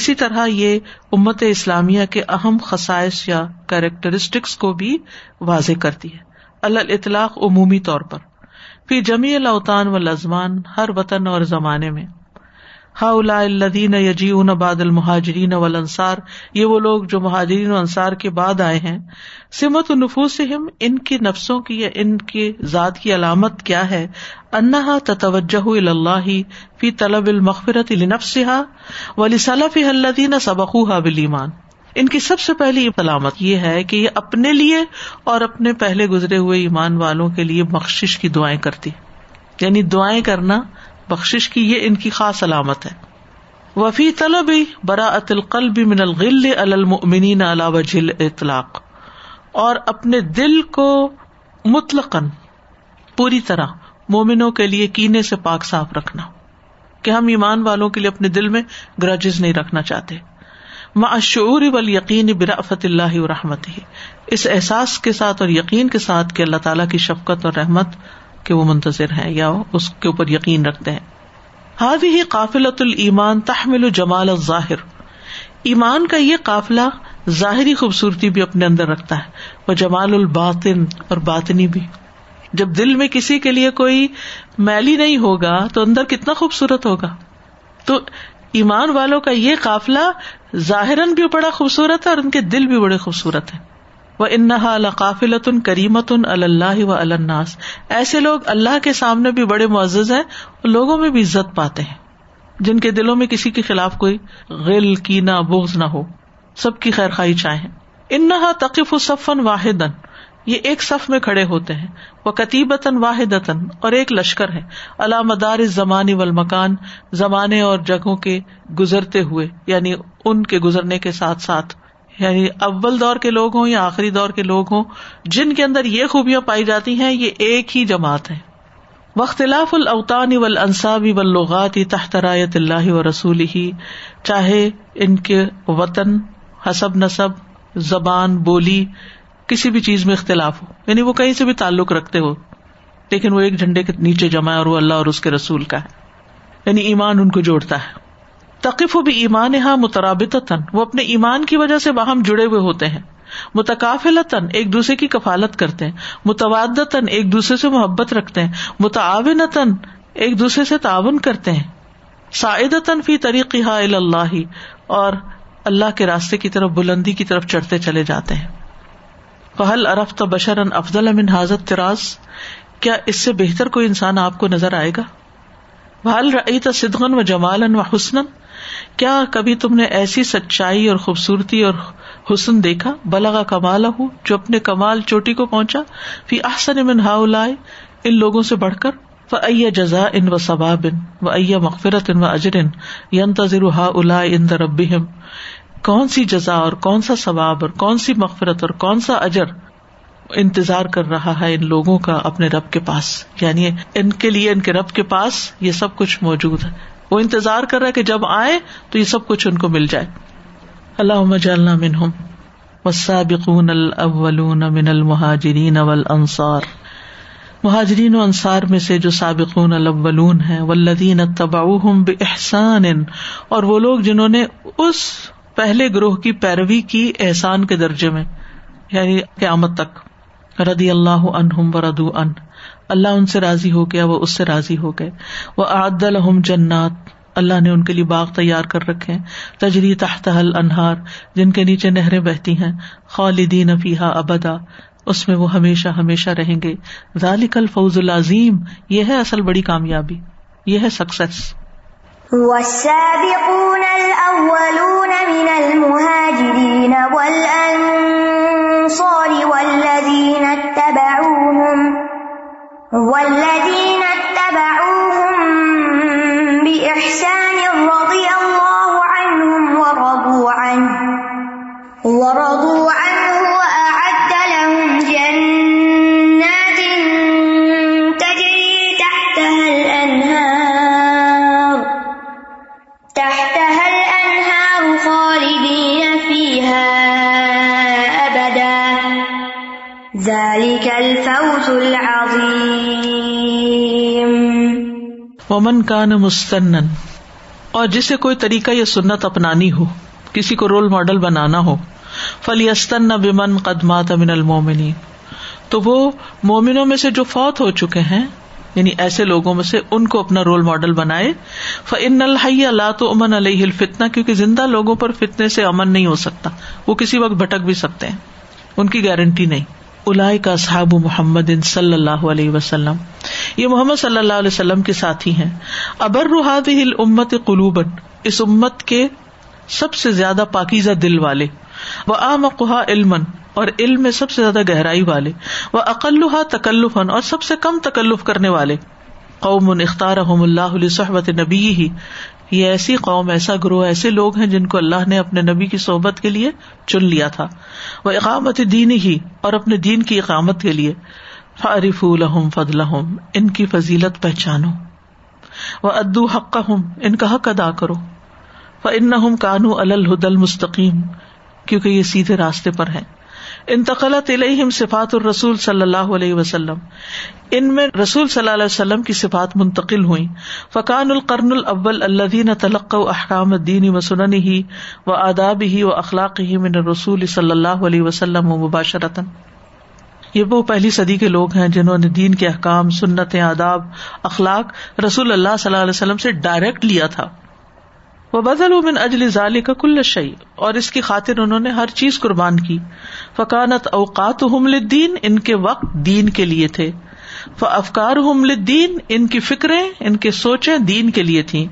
اسی طرح یہ امت اسلامیہ کے اہم خصائص یا کیریکٹرسٹکس کو بھی واضح کرتی ہے. على الاطلاق, عمومی طور پر, فی جميع الأوطان والأزمان, ہر وطن اور زمانے میں, ہؤلاء الذین یجیئون بعد المہاجرین والانصار، یہ وہ لوگ جو مہاجرین و انصار کے بعد آئے ہیں. سمۃ نفوسہم، ان کی نفسوں کی یا ان کی ذات کی علامت کیا ہے؟ انہا تتوجہ الی اللہ فی طلب المغفرۃ لنفسہا ولسلفہا الذین سبقوہا بالایمان. ان کی سب سے پہلی علامت یہ ہے کہ یہ اپنے لیے اور اپنے پہلے گزرے ہوئے ایمان والوں کے لیے بخشش کی دعائیں کرتی، یعنی دعائیں کرنا بخشش کی، یہ ان کی خاص علامت ہے. وفی طلب براءۃ القلب من الغل علی المؤمنین علی وجہ الاطلاق، اور اپنے دل کو مطلقاً پوری طرح مومنوں کے لیے کینے سے پاک صاف رکھنا، کہ ہم ایمان والوں کے لیے اپنے دل میں گرجز نہیں رکھنا چاہتے. مع الشعور والیقین برأفت اللہ ورحمتہ، اس احساس کے ساتھ اور یقین کے ساتھ کہ اللہ تعالیٰ کی شفقت اور رحمت کہ وہ منتظر ہیں یا اس کے اوپر یقین رکھتے ہیں. هذه قافلۃ الایمان تحمل جمال الظاہر، ایمان کا یہ قافلہ ظاہری خوبصورتی بھی اپنے اندر رکھتا ہے، وہ جمال الباطن، اور باطنی بھی. جب دل میں کسی کے لیے کوئی میلی نہیں ہوگا تو اندر کتنا خوبصورت ہوگا. تو ایمان والوں کا یہ قافلہ ظاہراً بھی بڑا خوبصورت ہے اور ان کے دل بھی بڑے خوبصورت ہیں. وَإِنَّهَا لَقَافِلَةٌ كَرِيمَةٌ عَلَى اللَّهِ وَعَلَى النَّاسِ، ایسے لوگ اللہ کے سامنے بھی بڑے معزز ہیں اور لوگوں میں بھی عزت پاتے ہیں، جن کے دلوں میں کسی کے خلاف کوئی غل، کینہ، بغض نہ ہو، سب کی خیر خواہی چاہیں. إِنَّهَا تَقِفُ صَفًّا وَاحِدًا، یہ ایک صف میں کھڑے ہوتے ہیں. وَقَتِيبَةً وَاحِدَةً، اور ایک لشکر ہے. عَلَى مَدَارِ الزَّمَانِ وَالْمَكَانِ، زمانے اور جگہوں کے گزرتے ہوئے، یعنی ان کے گزرنے کے ساتھ ساتھ، یعنی اول دور کے لوگ ہوں یا آخری دور کے لوگ ہوں، جن کے اندر یہ خوبیاں پائی جاتی ہیں یہ ایک ہی جماعت ہے. واختلاف الاوطان والانساب واللغات تحت رایت اللہ ورسولہ، چاہے ان کے وطن، حسب نسب، زبان، بولی، کسی بھی چیز میں اختلاف ہو، یعنی وہ کہیں سے بھی تعلق رکھتے ہو لیکن وہ ایک جھنڈے کے نیچے جمع ہے اور وہ اللہ اور اس کے رسول کا ہے، یعنی ایمان ان کو جوڑتا ہے. تقف بایمانہا مترابطتاً، وہ اپنے ایمان کی وجہ سے باہم جڑے ہوئے ہوتے ہیں. متکافلتاً، ایک دوسرے کی کفالت کرتے ہیں. متوادتاً، ایک دوسرے سے محبت رکھتے ہیں. متعاونتاً، ایک دوسرے سے تعاون کرتے ہیں. ساعدتاً فی طریقہا الی اللہ، اور اللہ کے راستے کی طرف، بلندی کی طرف چڑھتے چلے جاتے ہیں. فہل عرفت بشرا افضل من ھذا الطراز، کیا اس سے بہتر کوئی انسان آپ کو نظر آئے گا؟ بھال رأیت صدقاً و جمالاً و حسناً، کیا کبھی تم نے ایسی سچائی اور خوبصورتی اور حسن دیکھا؟ بلغ کمالہ، جو اپنے کمال چوٹی کو پہنچا. فی احسن من ہؤلاء، ان لوگوں سے بڑھ کر. فأی جزاء و ثواب و أی مغفرۃ و اجر ینتظر ہؤلاء عند ربہم، کون سی جزا اور کون سا ثواب اور کون سی مغفرت اور کون سا اجر انتظار کر رہا ہے ان لوگوں کا اپنے رب کے پاس، یعنی ان کے لیے ان کے رب کے پاس یہ سب کچھ موجود ہے. وہ انتظار کر رہا ہے کہ جب آئے تو یہ سب کچھ ان کو مل جائے. اللہم اجعلنا منہم والسابقون الاولون من المہاجرین والانصار، مہاجرین و انصار میں سے جو سابقون الاولون ہیں. والذین اتبعوہم باحسان، اور وہ لوگ جنہوں نے اس پہلے گروہ کی پیروی کی احسان کے درجے میں، یعنی قیامت تک. رضی اللہ عنہم ورضوا عنہ، اللہ ان سے راضی ہو گیا، وہ اس سے راضی ہو گئے. وأعد لهم جنات، اللہ نے ان کے لیے باغ تیار کر رکھے، تجری تحتها الانہار، جن کے نیچے نہریں بہتی ہیں. خالدین فیہا ابدا، اس میں وہ ہمیشہ ہمیشہ رہیں گے. ذالک الفوز العظیم، یہ ہے اصل بڑی کامیابی، یہ ہے سکسیس. والسابقون الاولون من المہاجرین والانصار والذین اتبعوهم والذین اتبعوهم بإحسان رضی اللہ عنہم ورضوا عنہ ورضوا عنہ وأعد لهم جنات تجری تحتها الأنہار تحتها الأنہار خالدین فیہا أبدا، ذلک الفوز العظیم. ومن کان مستنن، اور جسے کوئی طریقہ یا سنت اپنانی ہو، کسی کو رول ماڈل بنانا ہو، فلیستن بمن قد مات من المومنین، تو وہ مومنوں میں سے جو فوت ہو چکے ہیں یعنی ایسے لوگوں میں سے ان کو اپنا رول ماڈل بنائے. فَإِنَّ الْحَيَّ لَا تُؤْمَنَ عَلَيْهِ الْفِتْنَةُ، کیونکہ زندہ لوگوں پر فتنے سے امن نہیں ہو سکتا، وہ کسی وقت بھٹک بھی سکتے ہیں، ان کی گارنٹی نہیں. اولئک اصحاب محمد صلی اللہ علیہ وسلم، یہ محمد صلی اللہ علیہ وسلم کے ساتھی ہیں. ابر هذه الامه قلوبا، اس امت کے سب سے زیادہ پاکیزہ دل والے، واعمقها علما، اور علم میں سب سے زیادہ گہرائی والے، واقلها تکلفا، اور سب سے کم تکلف کرنے والے. قوم اختارهم اللہ لصحبت نبیہ، یہ ایسی قوم، ایسا گروہ، ایسے لوگ ہیں جن کو اللہ نے اپنے نبی کی صحبت کے لیے چن لیا تھا، وہ اقامت دین ہی، اور اپنے دین کی اقامت کے لیے. فَعَرِفُوا لَهُمْ فَضْلَهُمْ، ان کی فضیلت پہچانو، وَأَدُّوا حَقَّهُمْ، ان کا حق ادا کرو. فَإِنَّهُمْ كَانُوا عَلَى الْهُدَى الْمُسْتَقِيمِ، کیونکہ یہ سیدھے راستے پر ہیں. انتقلت الیہم صفات الرسول صلی اللہ علیہ وسلم، ان میں رسول صلی اللہ علیہ وسلم کی صفات منتقل ہوئیں. فکان القرن الاول الذین تلقوا احکام الدین وسننہ وآدابہ واخلاقہ من الرسول صلی اللہ علیہ وسلم مباشرۃ، یہ وہ پہلی صدی کے لوگ ہیں جنہوں نے دین کے احکام، سنتیں، آداب، اخلاق رسول اللہ صلی اللہ علیہ وسلم سے ڈائریکٹ لیا تھا. وبذلوا من اجل ذلك كل شيء، اور اس کی خاطر انہوں نے ہر چیز قربان کی. فكانت اوقاتهم للدين، ان کے وقت دین کے لیے تھے. فافكارهم للدين، ان کی فکریں، ان کے سوچیں دین کے لیے تھیں.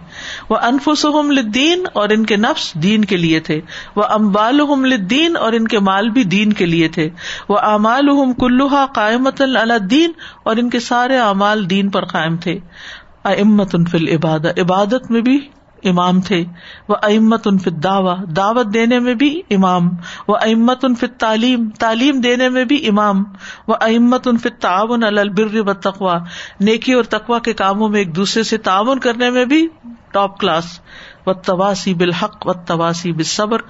وانفسهم للدين، اور ان کے نفس دین کے لیے تھے. واموالهم للدين، اور ان کے مال بھی دین کے لیے تھے. واعمالهم كلها قائمة على الدين، اور ان کے سارے اعمال دین پر قائم تھے. ائمة في العبادة، عبادت میں بھی امام تھے. وَأَئِمَّةٌ فِي الدَّعْوَةِ، دعوت دینے میں بھی امام. وَأَئِمَّةٌ فِي التَّعْلِيمِ، تعلیم دینے میں بھی امام. وَأَئِمَّةٌ فِي التَّعَاوُنِ عَلَى الْبِرِّ وَالتَّقْوَى، نیکی اور تقویٰ کے کاموں میں ایک دوسرے سے تعاون کرنے میں بھی ٹاپ کلاس. وَالتَّوَاصِي بِالْحَقِّ وَالتَّوَاصِي بِالصَّبْرِ،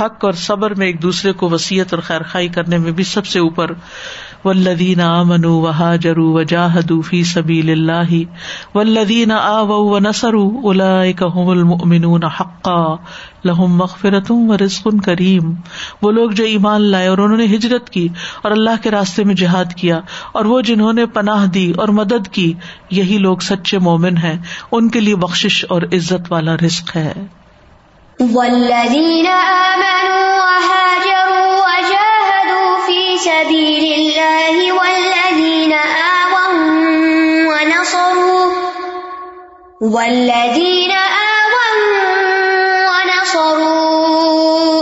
حق اور صبر میں ایک دوسرے کو وصیت اور خیر خائی کرنے میں بھی سب سے اوپر. والذین آمنوا وہاجروا وجاہدوا فی سبیل اللہ والذین آووا ونصروا اولئک هم المؤمنون حقا لهم مغفرۃ ورزق کریم، وہ لوگ جو ایمان لائے اور انہوں نے ہجرت کی اور اللہ کے راستے میں جہاد کیا، اور وہ جنہوں نے پناہ دی اور مدد کی، یہی لوگ سچے مومن ہیں، ان کے لیے بخشش اور عزت والا رزق ہے. والذین آمنوا وهاجروا وجاهدوا في سبيل الله والذین آووا ونصروا والذین آووا ونصروا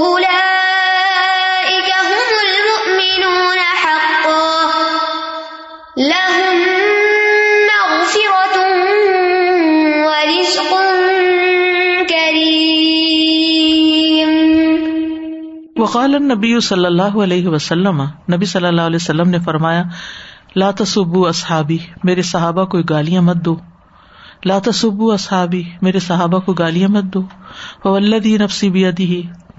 أولئك هم المؤمنون حقا لهم مغفرة ورزق وقال النبی صلی اللہ علیہ وسلم، نبی صلی اللہ علیہ وسلم نے فرمایا، لا تسبوا اصحابی، میرے صحابہ کو گالیاں مت دو. لا تسبوا اصحابی، میرے صحابہ کو گالیاں مت دو. فوالذی نفسی بیدہ،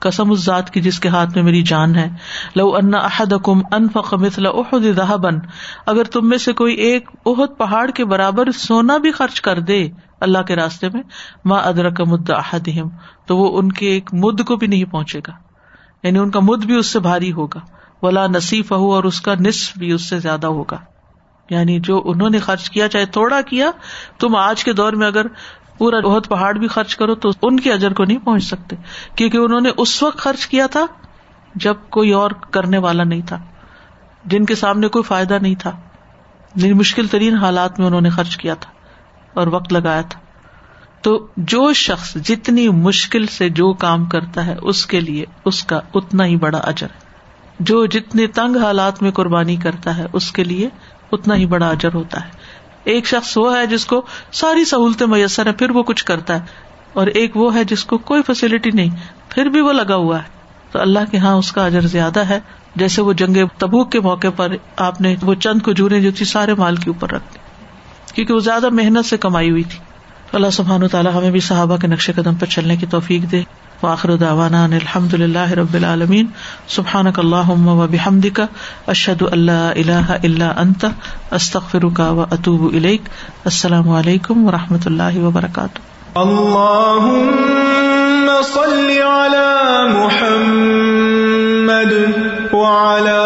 قسم اس ذات کی جس کے ہاتھ میں میری جان ہے، لو ان احدکم انفق مثل احد ذہبا، اگر تم میں سے کوئی ایک احد پہاڑ کے برابر سونا بھی خرچ کر دے اللہ کے راستے میں، ما ادرک مد احدہم، تو وہ ان کے ایک مد کو بھی نہیں پہنچے گا، یعنی ان کا مد بھی اس سے بھاری ہوگا. ولا نصیفہ، اور اس کا نصف بھی اس سے زیادہ ہوگا، یعنی جو انہوں نے خرچ کیا چاہے تھوڑا کیا، تم آج کے دور میں اگر پورا احد پہاڑ بھی خرچ کرو تو ان کے اجر کو نہیں پہنچ سکتے، کیونکہ انہوں نے اس وقت خرچ کیا تھا جب کوئی اور کرنے والا نہیں تھا، جن کے سامنے کوئی فائدہ نہیں تھا، مشکل ترین حالات میں انہوں نے خرچ کیا تھا اور وقت لگایا تھا. تو جو شخص جتنی مشکل سے جو کام کرتا ہے اس کے لیے اس کا اتنا ہی بڑا اجر ہے، جو جتنے تنگ حالات میں قربانی کرتا ہے اس کے لیے اتنا ہی بڑا اجر ہوتا ہے. ایک شخص وہ ہے جس کو ساری سہولتیں میسر ہیں پھر وہ کچھ کرتا ہے، اور ایک وہ ہے جس کو کوئی فیسلٹی نہیں پھر بھی وہ لگا ہوا ہے، تو اللہ کے ہاں اس کا اجر زیادہ ہے. جیسے وہ جنگ تبوک کے موقع پر آپ نے وہ چند کھجوریں جو تھی سارے مال کے اوپر رکھ دی، کیونکہ وہ زیادہ محنت سے کمائی ہوئی تھی. اللہ سبحانہ وتعالی ہمیں بھی صحابہ کے نقش قدم پر چلنے کی توفیق دے. وآخر دعوانا ان الحمد للہ رب العالمین. سبحانک اللہم و بحمدک، اشہد ان لا الہ الا انت، استغفرک و اتوب الیک. السلام علیکم و رحمۃ اللہ وبرکاتہ. اللہم صل علی محمد وعلی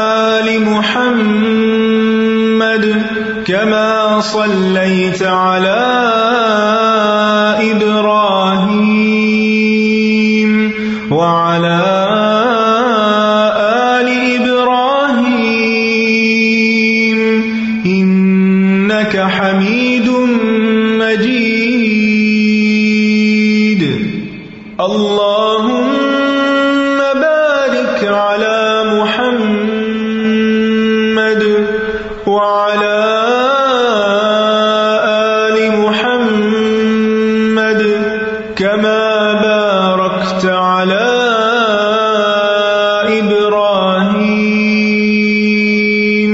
آل محمد. صليت على إبراهيم وعلى آل إبراهيم إنك حميد مجيد اللهم بارك على محمد وعلى كما باركت على إبراهيم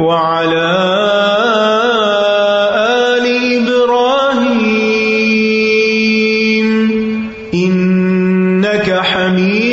وعلى آل إبراهيم إنك حميد